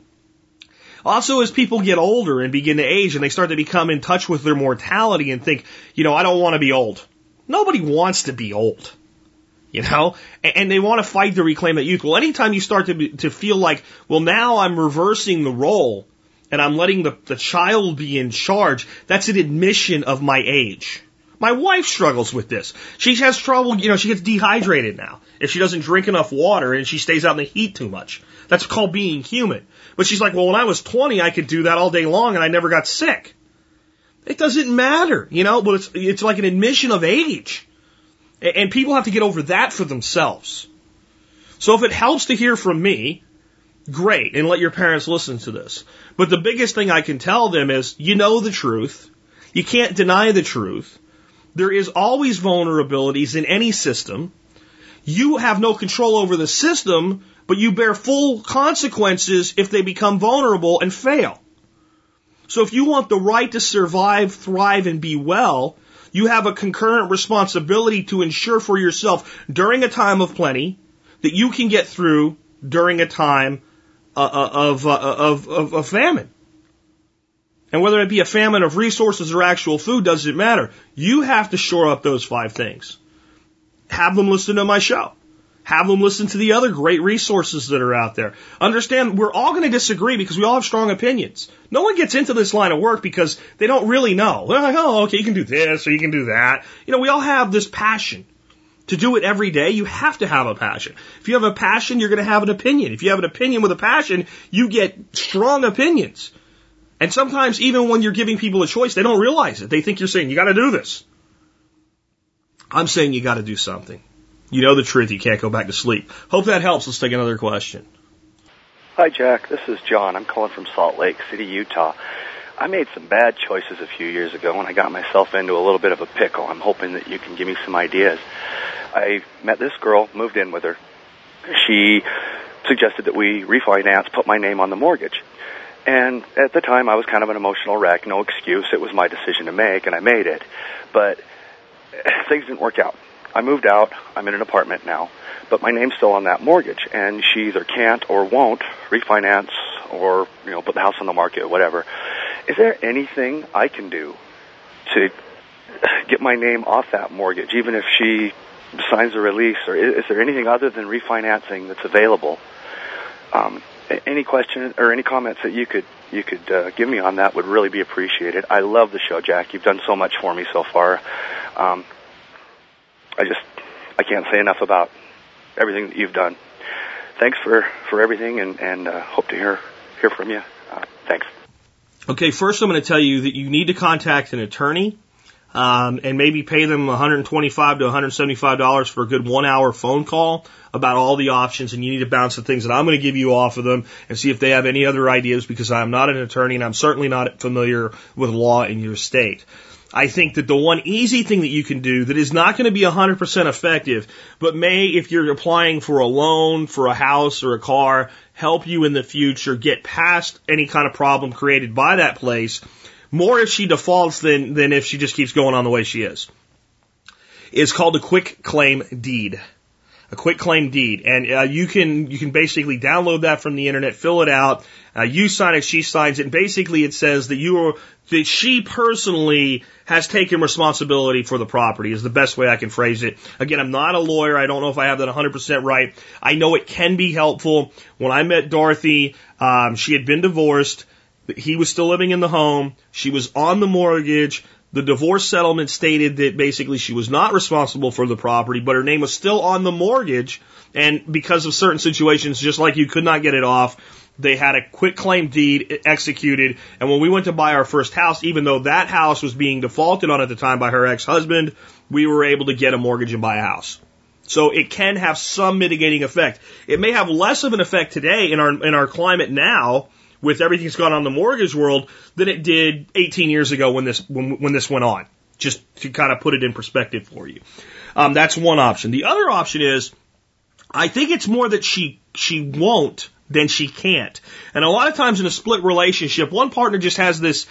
Also, as people get older and begin to age and they start to become in touch with their mortality and think, you know, I don't want to be old. Nobody wants to be old. You know, and they want to fight to reclaim that youth. Well, anytime you start to be, to feel like, well, now I'm reversing the role and I'm letting the, the child be in charge, that's an admission of my age. My wife struggles with this. She has trouble, you know, she gets dehydrated now if she doesn't drink enough water and she stays out in the heat too much. That's called being human. But she's like, well, when I was twenty, I could do that all day long and I never got sick. It doesn't matter, you know, but it's, it's like an admission of age. And people have to get over that for themselves. So if it helps to hear from me, great, and let your parents listen to this. But the biggest thing I can tell them is, you know the truth. You can't deny the truth. There is always vulnerabilities in any system. You have no control over the system, but you bear full consequences if they become vulnerable and fail. So if you want the right to survive, thrive, and be well, you have a concurrent responsibility to ensure for yourself during a time of plenty that you can get through during a time uh, of, uh, of, of, of famine. And whether it be a famine of resources or actual food doesn't matter. You have to shore up those five things. Have them listen to my show. Have them listen to the other great resources that are out there. Understand, we're all going to disagree because we all have strong opinions. No one gets into this line of work because they don't really know. They're like, oh, okay, you can do this or you can do that. You know, we all have this passion. To do it every day, you have to have a passion. If you have a passion, you're going to have an opinion. If you have an opinion with a passion, you get strong opinions. And sometimes even when you're giving people a choice, they don't realize it. They think you're saying, you got to do this. I'm saying you got to do something. You know the truth. You can't go back to sleep. Hope that helps. Let's take another question. Hi, Jack. This is John. I'm calling from Salt Lake City, Utah. I made some bad choices a few years ago, and I got myself into a little bit of a pickle. I'm hoping that you can give me some ideas. I met this girl, moved in with her. She suggested that we refinance, put my name on the mortgage. And at the time, I was kind of an emotional wreck. No excuse. It was my decision to make, and I made it. But things didn't work out. I moved out, I'm in an apartment now, but my name's still on that mortgage, and she either can't or won't refinance or, you know, put the house on the market or whatever. Is there anything I can do to get my name off that mortgage, even if she signs a release, or is there anything other than refinancing that's available? Um, any question or any comments that you could you could uh, give me on that would really be appreciated. I love the show, Jack. You've done so much for me so far. Um I just, I can't say enough about everything that you've done. Thanks for, for everything, and, and uh, hope to hear hear from you. Uh, thanks. Okay, first I'm going to tell you that you need to contact an attorney um, and maybe pay them one hundred twenty-five dollars to one hundred seventy-five dollars for a good one-hour phone call about all the options, and you need to bounce the things that I'm going to give you off of them and see if they have any other ideas, because I'm not an attorney and I'm certainly not familiar with law in your state. I think that the one easy thing that you can do that is not going to be one hundred percent effective, but may, if you're applying for a loan, for a house or a car, help you in the future get past any kind of problem created by that place, more if she defaults than, than if she just keeps going on the way she is, is called a quick claim deed. A quick claim deed. And uh, you can you can basically download that from the internet, fill it out, uh, you sign it, she signs it, and basically it says that you are that she personally has taken responsibility for the property, is the best way I can phrase it. Again, I'm not a lawyer. I don't know if I have that one hundred percent right. I know it can be helpful. When I met Dorothy, um, she had been divorced. He was still living in the home. She was on the mortgage. The divorce settlement stated that basically she was not responsible for the property, but her name was still on the mortgage, and because of certain situations, just like you could not get it off, they had a quitclaim deed executed, and when we went to buy our first house, even though that house was being defaulted on at the time by her ex-husband, we were able to get a mortgage and buy a house. So it can have some mitigating effect. It may have less of an effect today in our in our climate now, with everything that's gone on in the mortgage world, than it did eighteen years ago when this when, when this went on. Just to kind of put it in perspective for you. Um, that's one option. The other option is, I think it's more that she she won't than she can't. And a lot of times in a split relationship, one partner just has this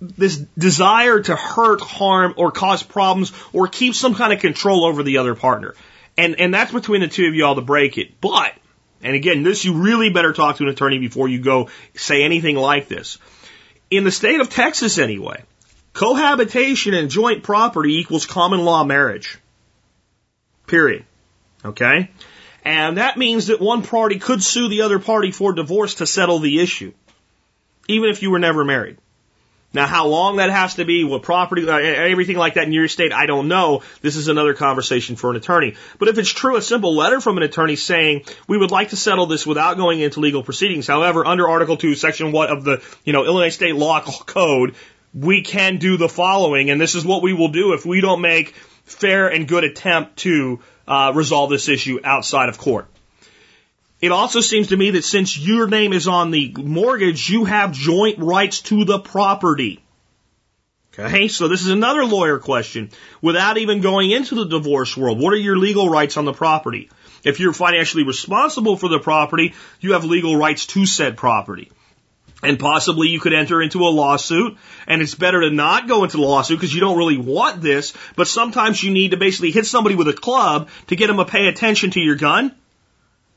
this desire to hurt, harm, or cause problems, or keep some kind of control over the other partner. And and that's between the two of you all to break it. But And again, this you really better talk to an attorney before you go say anything like this. In the state of Texas anyway, cohabitation and joint property equals common law marriage. Period. Okay? And that means that one party could sue the other party for divorce to settle the issue, even if you were never married. Now, how long that has to be, what property, everything like that in your state, I don't know. This is another conversation for an attorney. But if it's true, a simple letter from an attorney saying, we would like to settle this without going into legal proceedings. However, under Article two, Section one of the, you know, Illinois State Law Code, we can do the following, and this is what we will do if we don't make fair and good attempt to uh, resolve this issue outside of court. It also seems to me that since your name is on the mortgage, you have joint rights to the property. Okay, so this is another lawyer question. Without even going into the divorce world, what are your legal rights on the property? If you're financially responsible for the property, you have legal rights to said property. And possibly you could enter into a lawsuit, and it's better to not go into the lawsuit because you don't really want this, but sometimes you need to basically hit somebody with a club to get them to pay attention to your gun,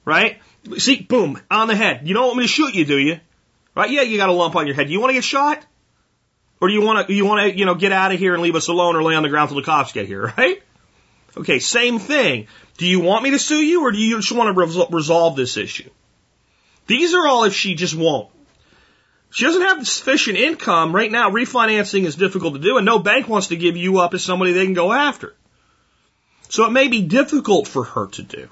right? See, boom, on the head. You don't want me to shoot you, do you? Right? Yeah, you got a lump on your head. You want to get shot? Or do you want to, you want to, you know, get out of here and leave us alone or lay on the ground till the cops get here, right? Okay, same thing. Do you want me to sue you or do you just want to re- resolve this issue? These are all if she just won't. She doesn't have sufficient income. Right now, refinancing is difficult to do, and no bank wants to give you up as somebody they can go after. So it may be difficult for her to do.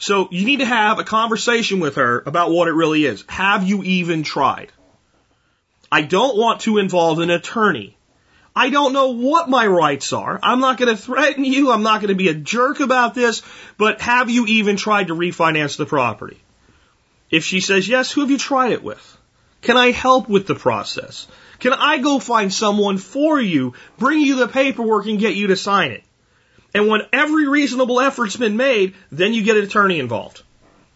So you need to have a conversation with her about what it really is. Have you even tried? I don't want to involve an attorney. I don't know what my rights are. I'm not going to threaten you. I'm not going to be a jerk about this. But have you even tried to refinance the property? If she says yes, who have you tried it with? Can I help with the process? Can I go find someone for you, bring you the paperwork, and get you to sign it? And when every reasonable effort's been made, then you get an attorney involved.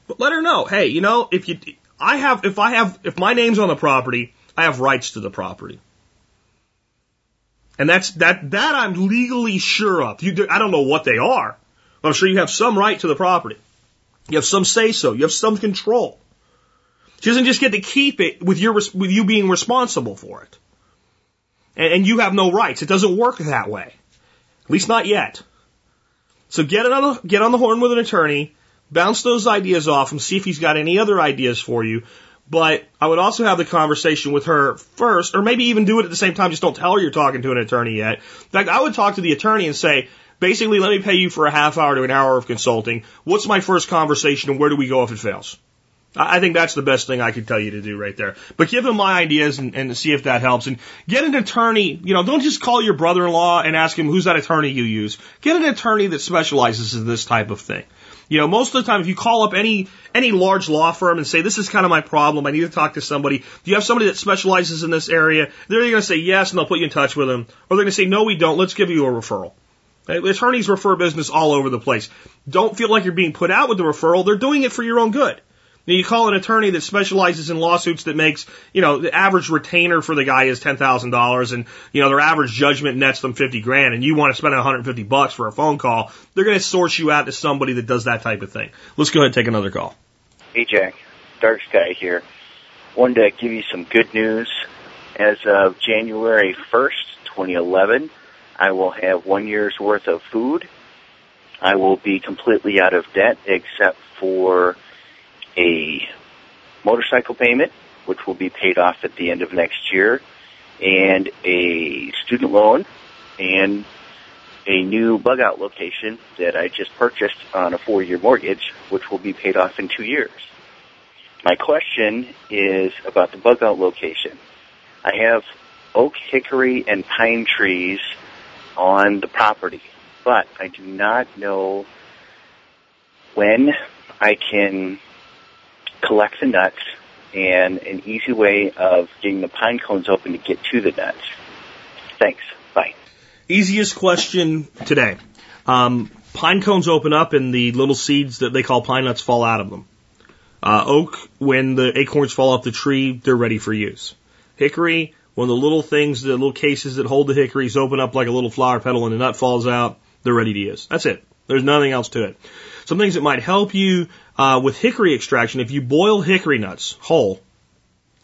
But let her know, hey, you know, if you, I have, if I have, if my name's on the property, I have rights to the property. And that's that. That I'm legally sure of. You, I don't know what they are, but I'm sure you have some right to the property. You have some say-so. You have some control. She doesn't just get to keep it with your with you being responsible for it. And, and you have no rights. It doesn't work that way. At least not yet. So get on, get on the horn with an attorney, bounce those ideas off him, see if he's got any other ideas for you. But I would also have the conversation with her first, or maybe even do it at the same time. Just don't tell her you're talking to an attorney yet. In fact, I would talk to the attorney and say, basically, let me pay you for a half hour to an hour of consulting. What's my first conversation and where do we go if it fails? I think that's the best thing I could tell you to do right there. But give him my ideas and, and see if that helps. And get an attorney. You know, don't just call your brother-in-law and ask him who's that attorney you use. Get an attorney that specializes in this type of thing. You know, most of the time, if you call up any any large law firm and say, this is kind of my problem, I need to talk to somebody, do you have somebody that specializes in this area? They're either going to say yes, and they'll put you in touch with them. Or they're going to say, no, we don't. Let's give you a referral. Attorneys refer business all over the place. Don't feel like you're being put out with the referral. They're doing it for your own good. Now, you call an attorney that specializes in lawsuits that makes, you know, the average retainer for the guy is ten thousand dollars and, you know, their average judgment nets them fifty grand and you want to spend one hundred fifty bucks for a phone call. They're going to source you out to somebody that does that type of thing. Let's go ahead and take another call. Hey, Jack. Dark Sky here. Wanted to give you some good news. As of January first, twenty eleven, I will have one year's worth of food. I will be completely out of debt except for a motorcycle payment, which will be paid off at the end of next year, and a student loan, and a new bug-out location that I just purchased on a four-year mortgage, which will be paid off in two years. My question is about the bug-out location. I have oak, hickory, and pine trees on the property, but I do not know when I can collect the nuts and an easy way of getting the pine cones open to get to the nuts. Thanks. Bye. Easiest question today. Um, pine cones open up and the little seeds that they call pine nuts fall out of them. Uh, oak, when the acorns fall off the tree, they're ready for use. Hickory, when the little things, the little cases that hold the hickories open up like a little flower petal and the nut falls out, they're ready to use. That's it. There's nothing else to it. Some things that might help you uh, with hickory extraction, if you boil hickory nuts whole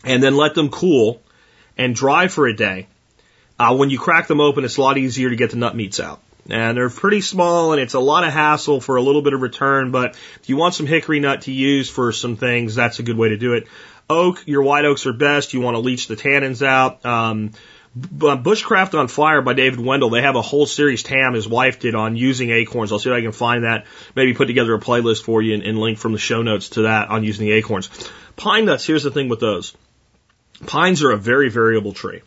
and then let them cool and dry for a day, uh, when you crack them open, it's a lot easier to get the nut meats out. And they're pretty small, and it's a lot of hassle for a little bit of return, but if you want some hickory nut to use for some things, that's a good way to do it. Oak, your white oaks are best. You want to leach the tannins out. Um, Bushcraft on Fire by David Wendell, they have a whole series, Tam, his wife did, on using acorns. I'll see if I can find that, maybe put together a playlist for you and, and link from the show notes to that on using the acorns. Pine nuts, here's the thing with those. Pines are a very variable tree.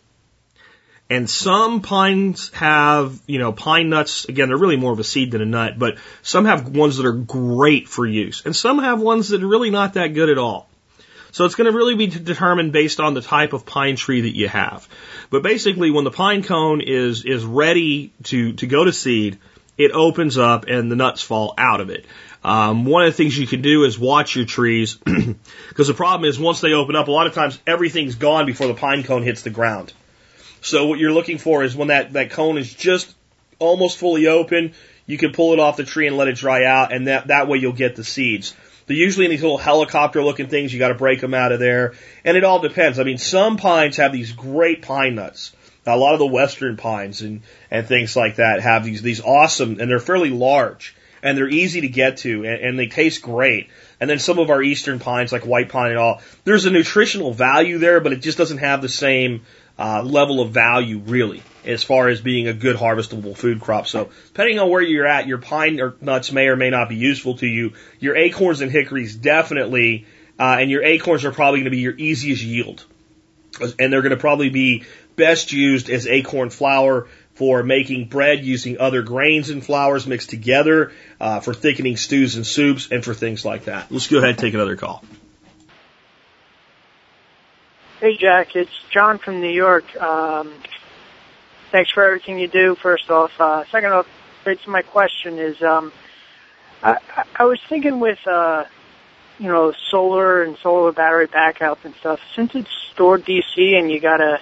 And some pines have, you know, pine nuts, again, they're really more of a seed than a nut, but some have ones that are great for use. And some have ones that are really not that good at all. So it's going to really be determined based on the type of pine tree that you have. But basically, when the pine cone is is ready to, to go to seed, it opens up and the nuts fall out of it. Um, one of the things you can do is watch your trees, because the problem is once they open up, a lot of times everything's gone before the pine cone hits the ground. So what you're looking for is when that, that cone is just almost fully open, you can pull it off the tree and let it dry out, and that, that way you'll get the seeds. They're usually in these little helicopter-looking things. You got to break them out of there, and it all depends. I mean, some pines have these great pine nuts. Now, a lot of the western pines and, and things like that have these, these awesome, and they're fairly large. And they're easy to get to, and, and they taste great. And then some of our eastern pines, like white pine and all, there's a nutritional value there, but it just doesn't have the same uh, level of value, really, as far as being a good harvestable food crop. So depending on where you're at, your pine or nuts may or may not be useful to you. Your acorns and hickories definitely, uh, and your acorns are probably going to be your easiest yield. And they're going to probably be best used as acorn flour, for making bread using other grains and flours mixed together, uh, for thickening stews and soups, and for things like that. Let's go ahead and take another call. Hey, Jack. It's John from New York. Um, thanks for everything you do, first off. Uh, second off, it's my question is, um, I, I was thinking with, uh, you know, solar and solar battery backup and stuff, since it's stored D C and you got to,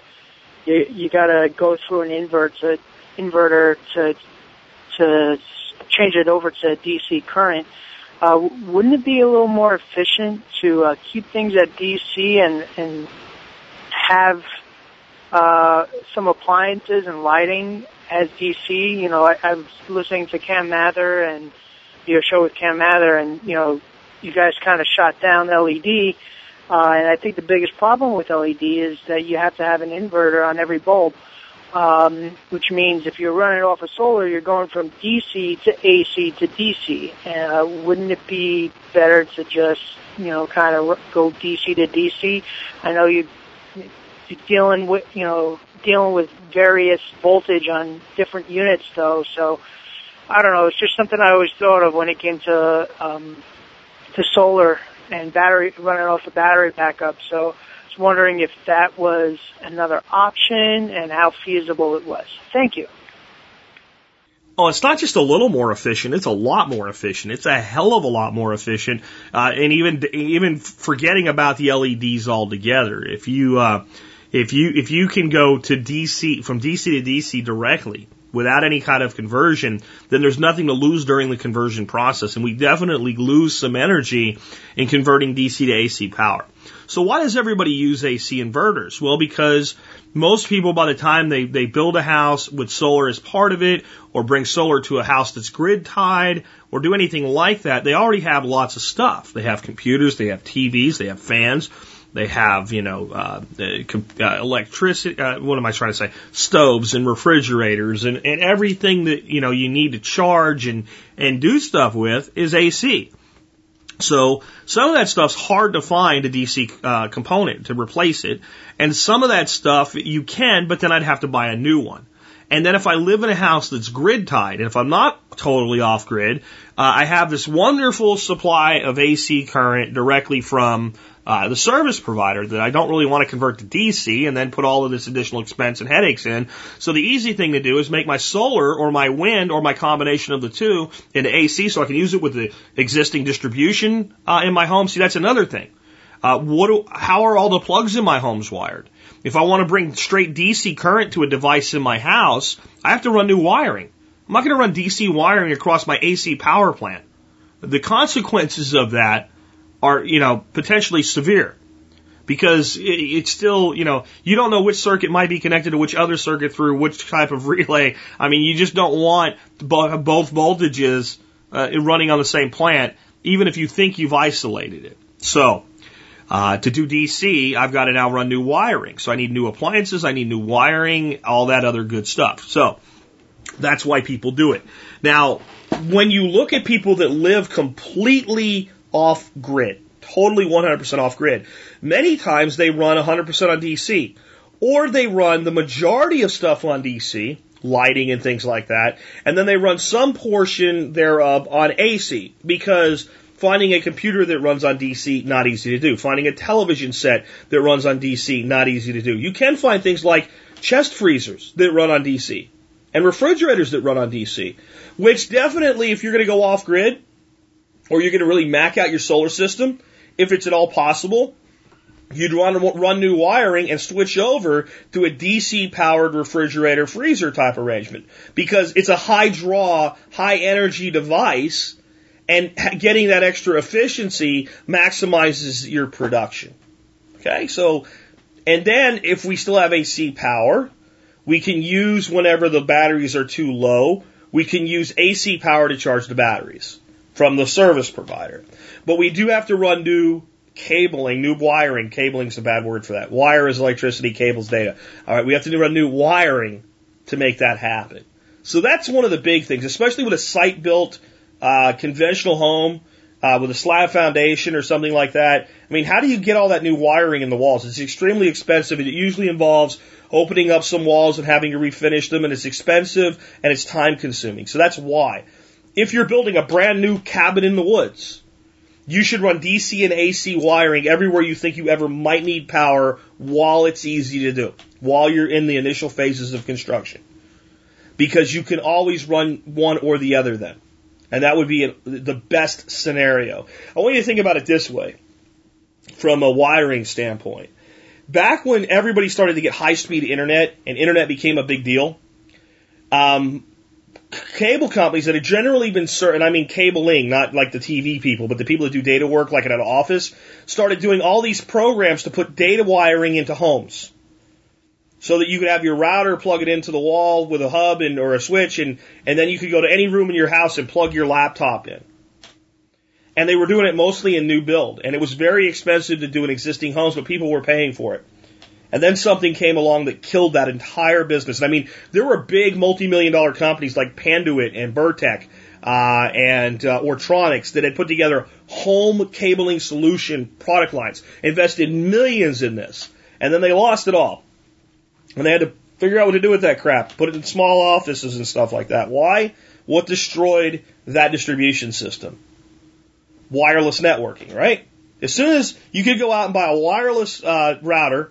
You, you gotta go through an invert to, inverter to, to change it over to D C current. Uh, wouldn't it be a little more efficient to, uh, keep things at D C and, and have, uh, some appliances and lighting as D C? You know, I, I'm listening to Cam Mather and your show with Cam Mather, and, you know, you guys kind of shot down L E D. Uh, and I think the biggest problem with L E D is that you have to have an inverter on every bulb, um, which means if you're running off of solar, you're going from D C to A C to D C. Uh, wouldn't it be better to just, you know, kind of go D C to D C? I know you, you're dealing with, you know, dealing with various voltage on different units, though. So I don't know. It's just something I always thought of when it came to um, to solar and battery, running off the battery backup. So I was wondering if that was another option and how feasible it was. Thank you. Oh, it's not just a little more efficient. It's a lot more efficient. It's a hell of a lot more efficient. Uh, and even, even forgetting about the L E Ds altogether. If you, uh, if you, if you can go to D C, from D C to D C directly, without any kind of conversion, then there's nothing to lose during the conversion process. And we definitely lose some energy in converting D C to A C power. So why does everybody use A C inverters? Well, because most people, by the time they, they build a house with solar as part of it, or bring solar to a house that's grid tied, or do anything like that, they already have lots of stuff. They have computers, they have T Vs, they have fans. They have, you know, uh, uh, electricity, uh, what am I trying to say? Stoves and refrigerators and, and everything that, you know, you need to charge and, and do stuff with is A C. So some of that stuff's hard to find a D C uh, component to replace it. And some of that stuff you can, but then I'd have to buy a new one. And then if I live in a house that's grid tied, and if I'm not totally off grid, uh, I have this wonderful supply of A C current directly from Uh, the service provider that I don't really want to convert to D C and then put all of this additional expense and headaches in. So the easy thing to do is make my solar or my wind or my combination of the two into A C so I can use it with the existing distribution uh, in my home. See, that's another thing. Uh, what do, how are all the plugs in my homes wired? If I want to bring straight D C current to a device in my house, I have to run new wiring. I'm not going to run D C wiring across my A C power plant. The consequences of that are, you know, potentially severe, because it, it's still, you know, you don't know which circuit might be connected to which other circuit through which type of relay. I mean, you just don't want both voltages uh, running on the same plant, even if you think you've isolated it. So uh, to do D C, I've got to now run new wiring. So I need new appliances, I need new wiring, all that other good stuff. So that's why people do it. Now, when you look at people that live completely off grid, totally one hundred percent off grid, many times they run one hundred percent on D C, or they run the majority of stuff on D C, lighting and things like that, and then they run some portion thereof on A C, because finding a computer that runs on D C, not easy to do. Finding a television set that runs on D C, not easy to do. You can find things like chest freezers that run on D C, and refrigerators that run on D C, which definitely, if you're going to go off-grid or you're going to really mack out your solar system, if it's at all possible, you'd run, run new wiring and switch over to a D C-powered refrigerator freezer type arrangement, because it's a high-draw, high-energy device, and getting that extra efficiency maximizes your production. Okay, so, and then if we still have A C power, we can use, whenever the batteries are too low, we can use A C power to charge the batteries from the service provider. But we do have to run new cabling, new wiring. Cabling's a bad word for that. Wire is electricity, cable's data. All right, we have to run new wiring to make that happen. So that's one of the big things, especially with a site-built uh, conventional home uh, with a slab foundation or something like that. I mean, how do you get all that new wiring in the walls? It's extremely expensive, and it usually involves opening up some walls and having to refinish them, and it's expensive and it's time-consuming. So that's why. If you're building a brand new cabin in the woods, you should run D C and A C wiring everywhere you think you ever might need power while it's easy to do, while you're in the initial phases of construction. Because you can always run one or the other then. And that would be a, the best scenario. I want you to think about it this way, from a wiring standpoint. Back when everybody started to get high-speed internet and internet became a big deal, um, cable companies that have generally been certain, I mean cabling, not like the T V people, but the people that do data work like at an office, started doing all these programs to put data wiring into homes so that you could have your router plug it into the wall with a hub and or a switch, and, and then you could go to any room in your house and plug your laptop in. And they were doing it mostly in new build. And it was very expensive to do in existing homes, but people were paying for it. And then something came along that killed that entire business. And I mean, there were big multi-million dollar companies like Panduit and Burtec uh, and uh, Ortronics that had put together home cabling solution product lines, invested millions in this. And then they lost it all. And they had to figure out what to do with that crap, put it in small offices and stuff like that. Why? What destroyed that distribution system? Wireless networking, right? As soon as you could go out and buy a wireless uh, router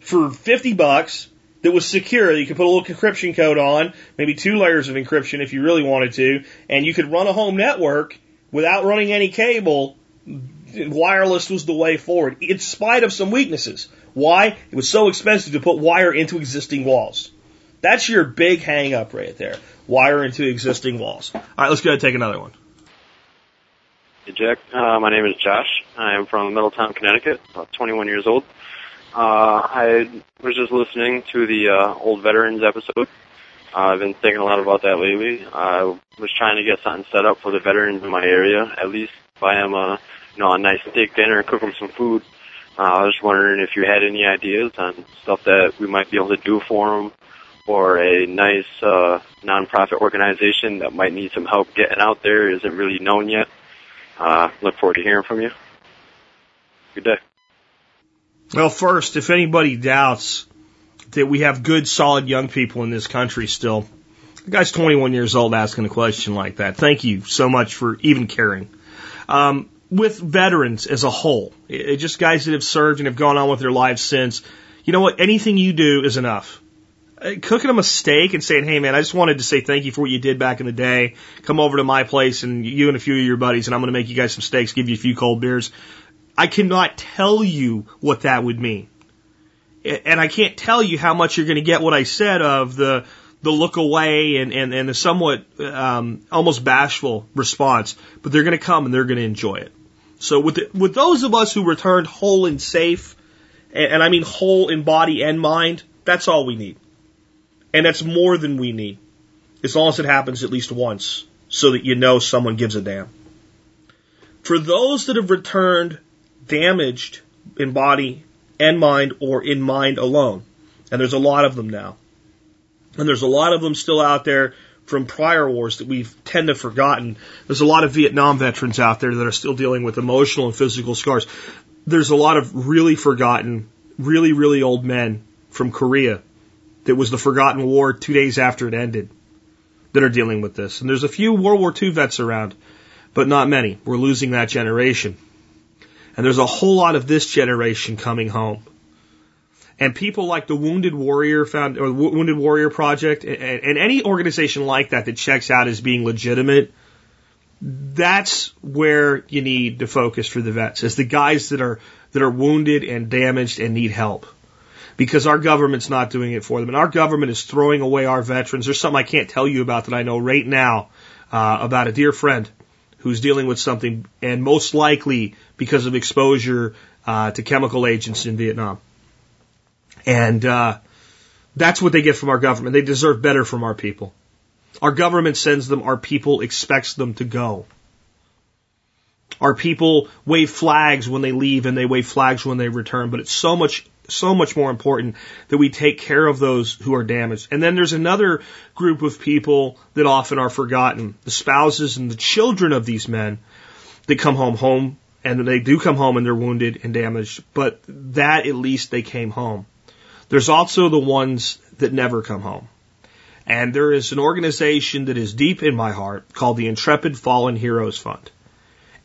for fifty bucks that was secure, you could put a little encryption code on, maybe two layers of encryption if you really wanted to, and you could run a home network without running any cable. Wireless was the way forward, in spite of some weaknesses. Why? It was so expensive to put wire into existing walls. That's your big hang-up right there, wire into existing walls. All right, let's go ahead and take another one. Hey, Jack. Uh, my name is Josh. I am from Middletown, Connecticut, about twenty-one years old. Uh, I was just listening to the uh, Old Veterans episode. Uh, I've been thinking a lot about that lately. I was trying to get something set up for the veterans in my area, at least buy them a, you know, a nice steak dinner and cook them some food. Uh, I was just wondering if you had any ideas on stuff that we might be able to do for them, or a nice uh, nonprofit organization that might need some help getting out there, isn't really known yet. Uh, look forward to hearing from you. Good day. Well, first, if anybody doubts that we have good, solid young people in this country still, the guy's twenty-one years old asking a question like that. Thank you so much for even caring. Um, with veterans as a whole, it, it just guys that have served and have gone on with their lives since, you know what? Anything you do is enough. Cooking them a steak and saying, hey, man, I just wanted to say thank you for what you did back in the day. Come over to my place, and you and a few of your buddies, and I'm going to make you guys some steaks, give you a few cold beers. I cannot tell you what that would mean. And I can't tell you how much you're going to get what I said of the the look away and, and, and the somewhat um, almost bashful response. But they're going to come, and they're going to enjoy it. So with the, with those of us who returned whole and safe, and, and I mean whole in body and mind, that's all we need. And that's more than we need, as long as it happens at least once, so that you know someone gives a damn. For those that have returned damaged in body and mind, or in mind alone, and there's a lot of them now, and there's a lot of them still out there from prior wars that we tend to have forgotten. There's a lot of Vietnam veterans out there that are still dealing with emotional and physical scars. There's a lot of really forgotten, really, really old men from Korea. That was the forgotten war two days after it ended that are dealing with this. And there's a few World War Two vets around, but not many. We're losing that generation. And there's a whole lot of this generation coming home. And people like the Wounded Warrior Found or Wounded Warrior Project and, and any organization like that that checks out as being legitimate, that's where you need to focus for the vets, is the guys that are that are wounded and damaged and need help. Because our government's not doing it for them. And our government is throwing away our veterans. There's something I can't tell you about that I know right now uh, about a dear friend who's dealing with something, and most likely because of exposure uh, to chemical agents in Vietnam. And uh, that's what they get from our government. They deserve better from our people. Our government sends them. Our people expects them to go. Our people wave flags when they leave, and they wave flags when they return. But it's so much, so much more important that we take care of those who are damaged. And then there's another group of people that often are forgotten, the spouses and the children of these men that come home home, and they do come home and they're wounded and damaged. But that, at least they came home. There's also the ones that never come home. And there is an organization that is deep in my heart called the Intrepid Fallen Heroes Fund.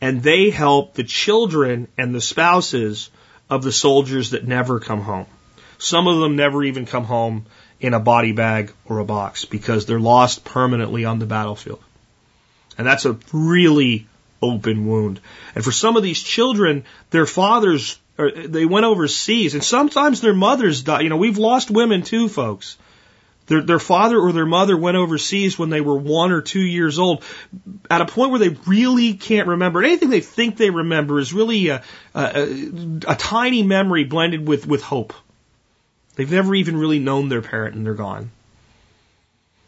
And they help the children and the spouses of the soldiers that never come home. Some of them never even come home in a body bag or a box because they're lost permanently on the battlefield. And that's a really open wound. And for some of these children, their fathers, or they went overseas, and sometimes their mothers died. You know, we've lost women too, folks. Their, their father or their mother went overseas when they were one or two years old, at a point where they really can't remember. And anything they think they remember is really a, a, a tiny memory blended with, with hope. They've never even really known their parent, and they're gone.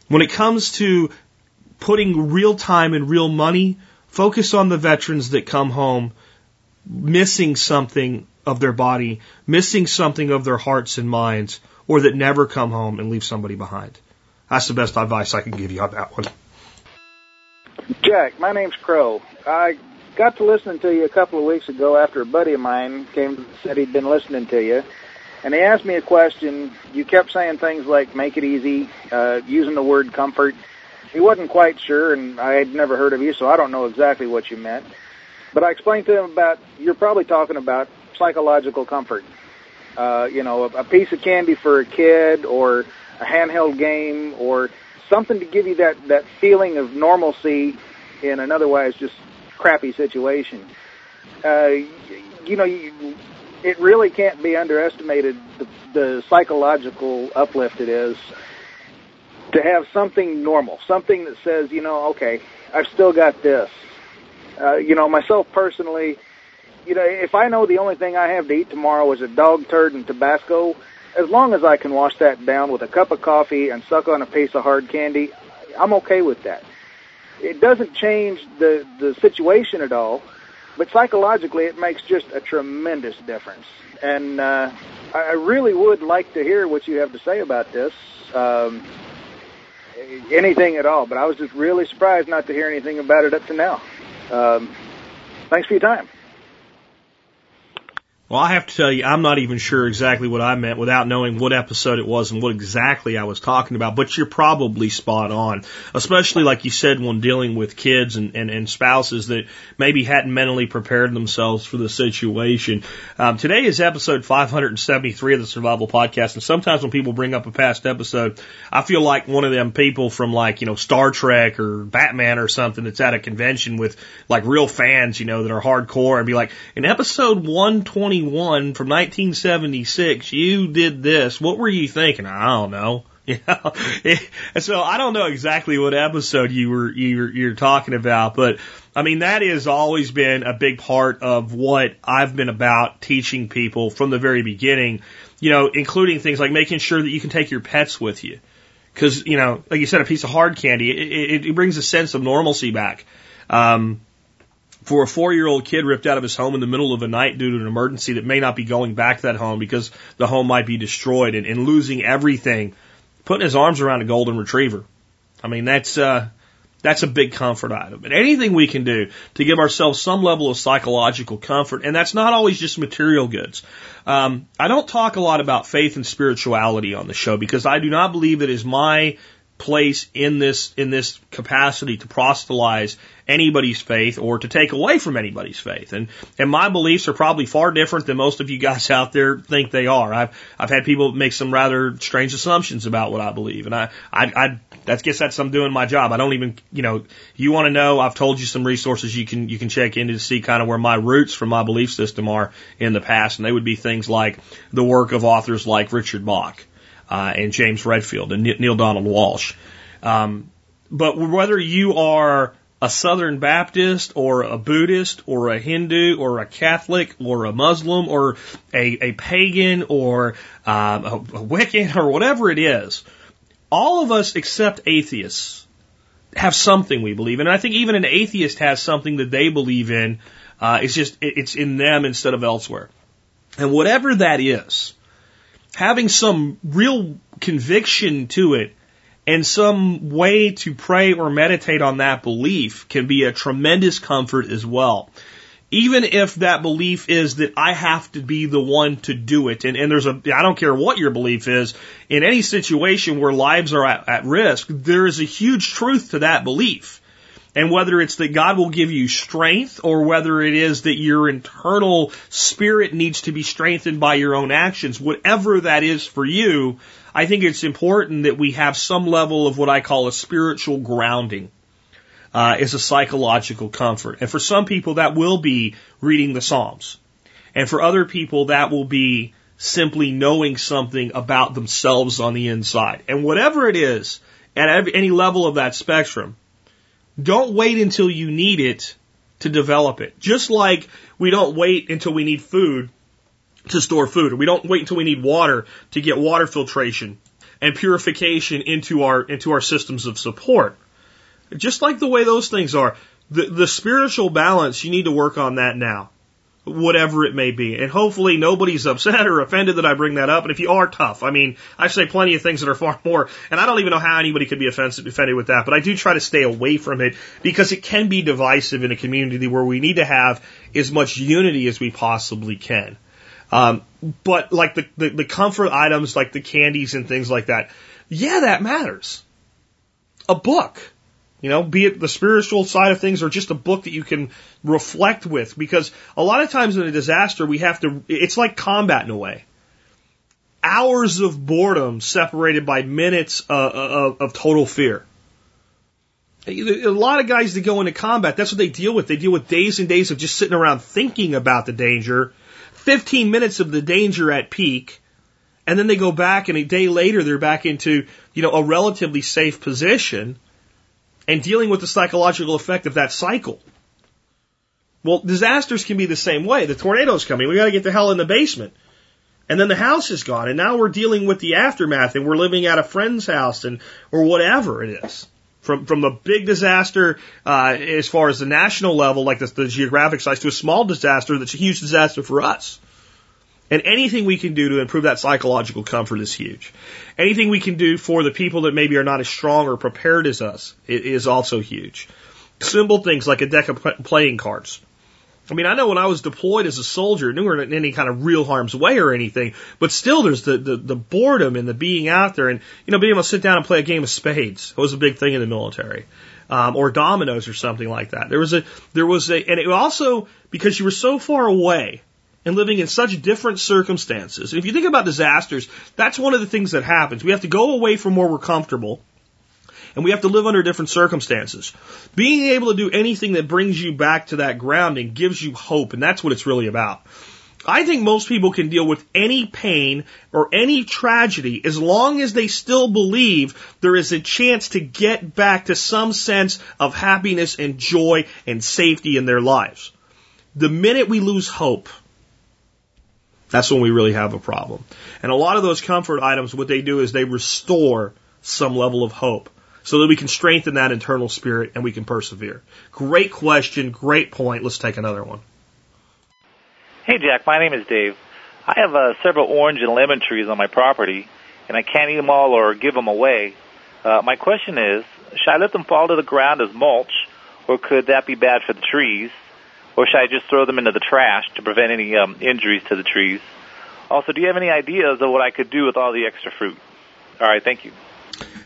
When it comes to putting real time and real money, focus on the veterans that come home missing something of their body, missing something of their hearts and minds, or that never come home and leave somebody behind. That's the best advice I can give you on that one. Jack, my name's Crow. I got to listening to you a couple of weeks ago after a buddy of mine came and said he'd been listening to you, and he asked me a question. You kept saying things like make it easy, uh, using the word comfort. He wasn't quite sure, and I had never heard of you, so I don't know exactly what you meant. But I explained to him about, you're probably talking about psychological comfort. Uh, you know, a, a piece of candy for a kid, or a handheld game, or something to give you that, that feeling of normalcy in an otherwise just crappy situation. Uh, you know, you, it really can't be underestimated the, the psychological uplift it is to have something normal, something that says, you know, okay, I've still got this. Uh, you know, myself personally, you know, if I know the only thing I have to eat tomorrow is a dog turd and Tabasco, as long as I can wash that down with a cup of coffee and suck on a piece of hard candy, I'm okay with that. It doesn't change the, the situation at all, but psychologically it makes just a tremendous difference. And uh, I really would like to hear what you have to say about this, um, anything at all, but I was just really surprised not to hear anything about it up to now. Um, thanks for your time. Well, I have to tell you, I'm not even sure exactly what I meant without knowing what episode it was and what exactly I was talking about, but you're probably spot on, especially like you said when dealing with kids and, and, and spouses that maybe hadn't mentally prepared themselves for the situation. Um, today is episode five hundred seventy-three of the Survival Podcast, and sometimes when people bring up a past episode, I feel like one of them people from like, you know, Star Trek or Batman or something that's at a convention with like real fans, you know, that are hardcore, and be like, in episode one twenty-one one from nineteen seventy-six, you did this. What were you thinking? I don't know. You know? So I don't know exactly what episode you were you were, you're talking about, but I mean that has always been a big part of what I've been about teaching people from the very beginning. You know, including things like making sure that you can take your pets with you, because you know, like you said, a piece of hard candy it, it, it brings a sense of normalcy back. Um, For a four-year-old kid ripped out of his home in the middle of the night due to an emergency that may not be going back to that home because the home might be destroyed and, and losing everything, putting his arms around a golden retriever. I mean, that's uh, that's a big comfort item. But anything we can do to give ourselves some level of psychological comfort, and that's not always just material goods. Um, I don't talk a lot about faith and spirituality on the show because I do not believe it is my place in this in this capacity to proselytize anybody's faith or to take away from anybody's faith. And and my beliefs are probably far different than most of you guys out there think they are. I've I've had people make some rather strange assumptions about what I believe, and I I, I that's guess that's I'm doing my job. I don't even you know you want to know. I've told you some resources you can you can check into to see kind of where my roots from my belief system are in the past, and they would be things like the work of authors like Richard Bach. Uh, and James Redfield and Neil Donald Walsh. Um, but whether you are a Southern Baptist or a Buddhist or a Hindu or a Catholic or a Muslim or a, a pagan or um, a, a Wiccan or whatever it is, all of us except atheists have something we believe in. And I think even an atheist has something that they believe in. Uh, it's just it's in them instead of elsewhere. And whatever that is, having some real conviction to it and some way to pray or meditate on that belief can be a tremendous comfort as well. Even if that belief is that I have to be the one to do it. And, and there's a, I don't care what your belief is, in any situation where lives are at, at risk, there is a huge truth to that belief. And whether it's that God will give you strength or whether it is that your internal spirit needs to be strengthened by your own actions, whatever that is for you, I think it's important that we have some level of what I call a spiritual grounding uh, as a psychological comfort. And for some people, that will be reading the Psalms. And for other people, that will be simply knowing something about themselves on the inside. And whatever it is, at every, any level of that spectrum, don't wait until you need it to develop it. Just like we don't wait until we need food to store food, or we don't wait until we need water to get water filtration and purification into our into our systems of support. Just like the way those things are, the, the spiritual balance, you need to work on that now, whatever it may be. And hopefully nobody's upset or offended that I bring that up. And if you are, tough. I mean, I say plenty of things that are far more, and I don't even know how anybody could be offended, offended with that. But I do try to stay away from it because it can be divisive in a community where we need to have as much unity as we possibly can. Um, but like the, the, the comfort items, like the candies and things like that, yeah, that matters. A book. You know, be it the spiritual side of things or just a book that you can reflect with. Because a lot of times in a disaster, we have to, it's like combat in a way. Hours of boredom separated by minutes uh, of, of total fear. A lot of guys that go into combat, that's what they deal with. They deal with days and days of just sitting around thinking about the danger, fifteen minutes of the danger at peak, and then they go back and a day later they're back into, you know, a relatively safe position. And dealing with the psychological effect of that cycle. Well, disasters can be the same way. The tornado's coming. We got to get the hell in the basement. And then the house is gone. And now we're dealing with the aftermath. And we're living at a friend's house and or whatever it is. From from the big disaster uh, as far as the national level, like the, the geographic size, to a small disaster that's a huge disaster for us. And anything we can do to improve that psychological comfort is huge. Anything we can do for the people that maybe are not as strong or prepared as us is also huge. Simple things like a deck of playing cards. I mean, I know when I was deployed as a soldier, we weren't in any kind of real harm's way or anything, but still there's the, the, the boredom and the being out there and, you know, being able to sit down and play a game of spades was a big thing in the military. Um, or dominoes or something like that. There was a, there was a, and it also, because you were so far away, and living in such different circumstances. And if you think about disasters, that's one of the things that happens. We have to go away from where we're comfortable, and we have to live under different circumstances. Being able to do anything that brings you back to that grounding gives you hope, and that's what it's really about. I think most people can deal with any pain or any tragedy as long as they still believe there is a chance to get back to some sense of happiness and joy and safety in their lives. The minute we lose hope, that's when we really have a problem. And a lot of those comfort items, what they do is they restore some level of hope so that we can strengthen that internal spirit and we can persevere. Great question. Great point. Let's take another one. Hey, Jack. My name is Dave. I have uh, several orange and lemon trees on my property, and I can't eat them all or give them away. Uh, my question is, should I let them fall to the ground as mulch, or could that be bad for the trees? Or should I just throw them into the trash to prevent any um, injuries to the trees? Also, do you have any ideas of what I could do with all the extra fruit? All right, thank you.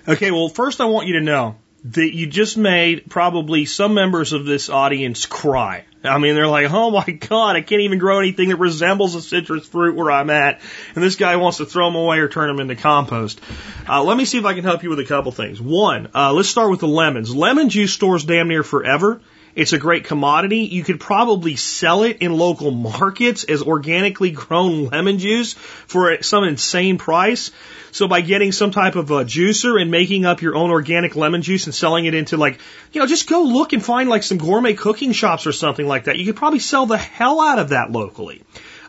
Okay, well, first I want you to know that you just made probably some members of this audience cry. I mean, they're like, oh my God, I can't even grow anything that resembles a citrus fruit where I'm at, and this guy wants to throw them away or turn them into compost. Uh, let me see if I can help you with a couple things. One, uh, let's start with the lemons. Lemon juice stores damn near forever. It's a great commodity. You could probably sell it in local markets as organically grown lemon juice for some insane price. So by getting some type of a juicer and making up your own organic lemon juice and selling it into, like, you know, just go look and find like some gourmet cooking shops or something like that. You could probably sell the hell out of that locally.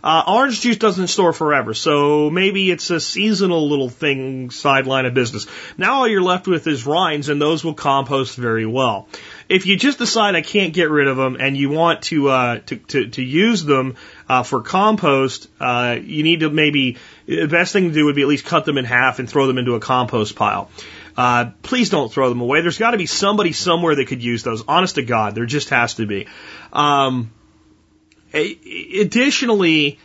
Uh, orange juice doesn't store forever, so maybe it's a seasonal little thing, sideline of business. Now all you're left with is rinds, and those will compost very well. If you just decide I can't get rid of them and you want to uh, to, to, to use them uh, for compost, uh, you need to maybe, the best thing to do would be at least cut them in half and throw them into a compost pile. Uh, please don't throw them away. There's got to be somebody somewhere that could use those. Honest to God, there just has to be. Um Additionally,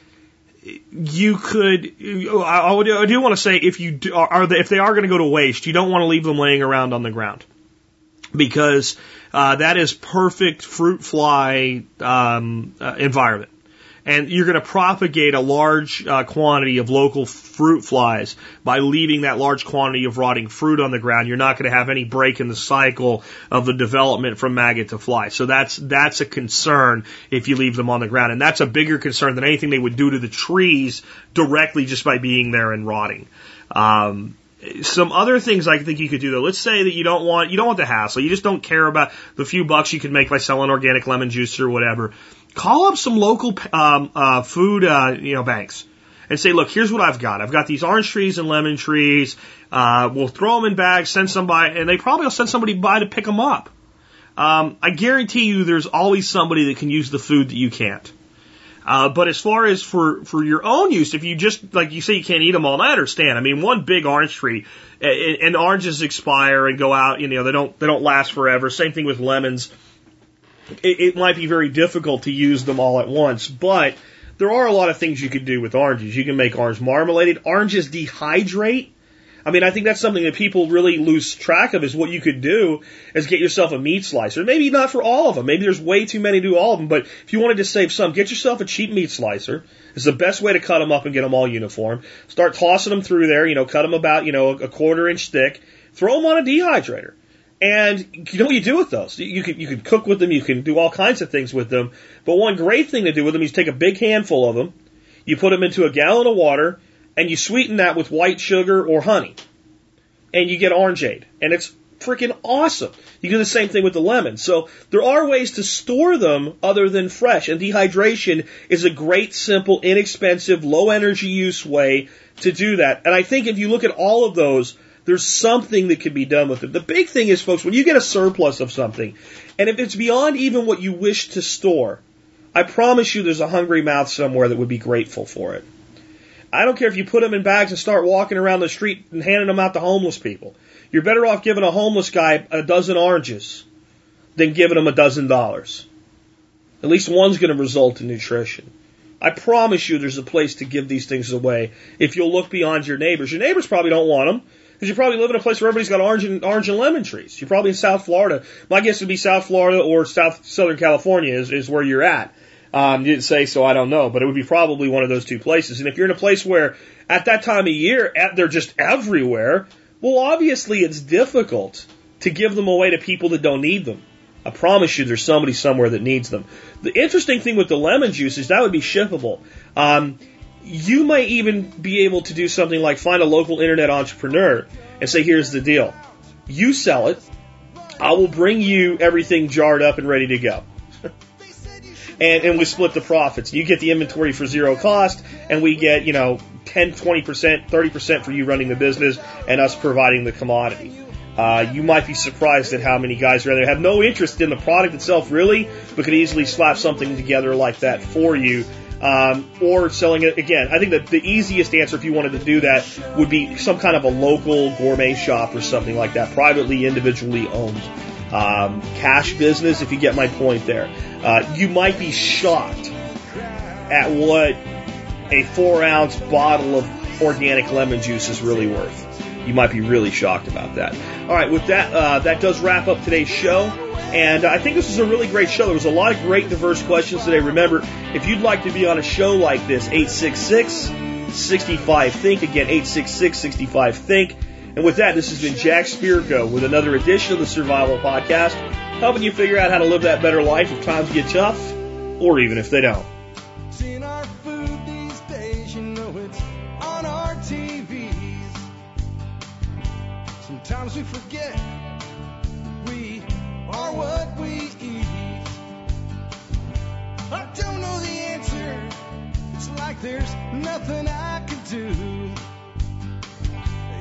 you could. I, would, I do want to say if you do, are they, if they are going to go to waste, you don't want to leave them laying around on the ground, because uh, that is perfect fruit fly um, uh, environment, and you're going to propagate a large uh, quantity of local fruit flies by leaving that large quantity of rotting fruit on the ground. You're not going to have any break in the cycle of the development from maggot to fly. So that's that's a concern if you leave them on the ground, and that's a bigger concern than anything they would do to the trees directly just by being there and rotting. Um, Some other things I think you could do though. Let's say that you don't want you don't want the hassle. You just don't care about the few bucks you could make by selling organic lemon juice or whatever. Call up some local um, uh, food uh, you know banks and say, look, here's what I've got. I've got these orange trees and lemon trees. Uh, we'll throw them in bags, send somebody, and they probably will send somebody by to pick them up. Um, I guarantee you, there's always somebody that can use the food that you can't. Uh, but as far as for, for your own use, if you just, like you say, you can't eat them all, I understand. I mean, one big orange tree, and, and oranges expire and go out, you know, they don't, they don't last forever. Same thing with lemons. It, it might be very difficult to use them all at once, but there are a lot of things you could do with oranges. You can make orange marmalade. Oranges dehydrate. I mean, I think that's something that people really lose track of, is what you could do is get yourself a meat slicer. Maybe not for all of them. Maybe there's way too many to do all of them. But if you wanted to save some, get yourself a cheap meat slicer. It's the best way to cut them up and get them all uniform. Start tossing them through there. You know, cut them about, you know, a quarter inch thick. Throw them on a dehydrator. And you know what you do with those? You can, you can cook with them. You can do all kinds of things with them. But one great thing to do with them is take a big handful of them. You put them into a gallon of water, and you sweeten that with white sugar or honey, and you get orangeade, and it's freaking awesome. You do the same thing with the lemon. So there are ways to store them other than fresh, and dehydration is a great, simple, inexpensive, low-energy use way to do that. And I think if you look at all of those, there's something that can be done with them. The big thing is, folks, when you get a surplus of something, and if it's beyond even what you wish to store, I promise you there's a hungry mouth somewhere that would be grateful for it. I don't care if you put them in bags and start walking around the street and handing them out to homeless people. You're better off giving a homeless guy a dozen oranges than giving him a dozen dollars. At least one's going to result in nutrition. I promise you there's a place to give these things away if you'll look beyond your neighbors. Your neighbors probably don't want them because you probably live in a place where everybody's got orange and, orange and lemon trees. You're probably in South Florida. My guess would be South Florida or South Southern California is, is where you're at. Um, you didn't say, so I don't know, but it would be probably one of those two places. And if you're in a place where at that time of year, at, they're just everywhere, well, obviously it's difficult to give them away to people that don't need them. I promise you there's somebody somewhere that needs them. The interesting thing with the lemon juice is that would be shippable. Um, you might even be able to do something like find a local internet entrepreneur and say, here's the deal. You sell it. I will bring you everything jarred up and ready to go. And, and we split the profits. You get the inventory for zero cost, and we get, you know, ten, twenty percent, thirty percent for you running the business and us providing the commodity. Uh, you might be surprised at how many guys rather have no interest in the product itself, really, but could easily slap something together like that for you. Um, or selling it, again, I think that the easiest answer if you wanted to do that would be some kind of a local gourmet shop or something like that, privately, individually owned. Um, cash business, if you get my point there. Uh, you might be shocked at what a four ounce bottle of organic lemon juice is really worth. you might be really shocked about that. All right, with that, uh, that does wrap up today's show. And I think this is a really great show. There was a lot of great, diverse questions today. Remember, if you'd like to be on a show like this, eight six six, six five, think. Again, eight six six, six five, think. And with that, this has been Jack Spirko with another edition of the Survival Podcast, helping you figure out how to live that better life if times get tough, or even if they don't. Seeing our food these days, you know it's on our T Vs. Sometimes we forget we are what we eat. I don't know the answer. It's like there's nothing I can do.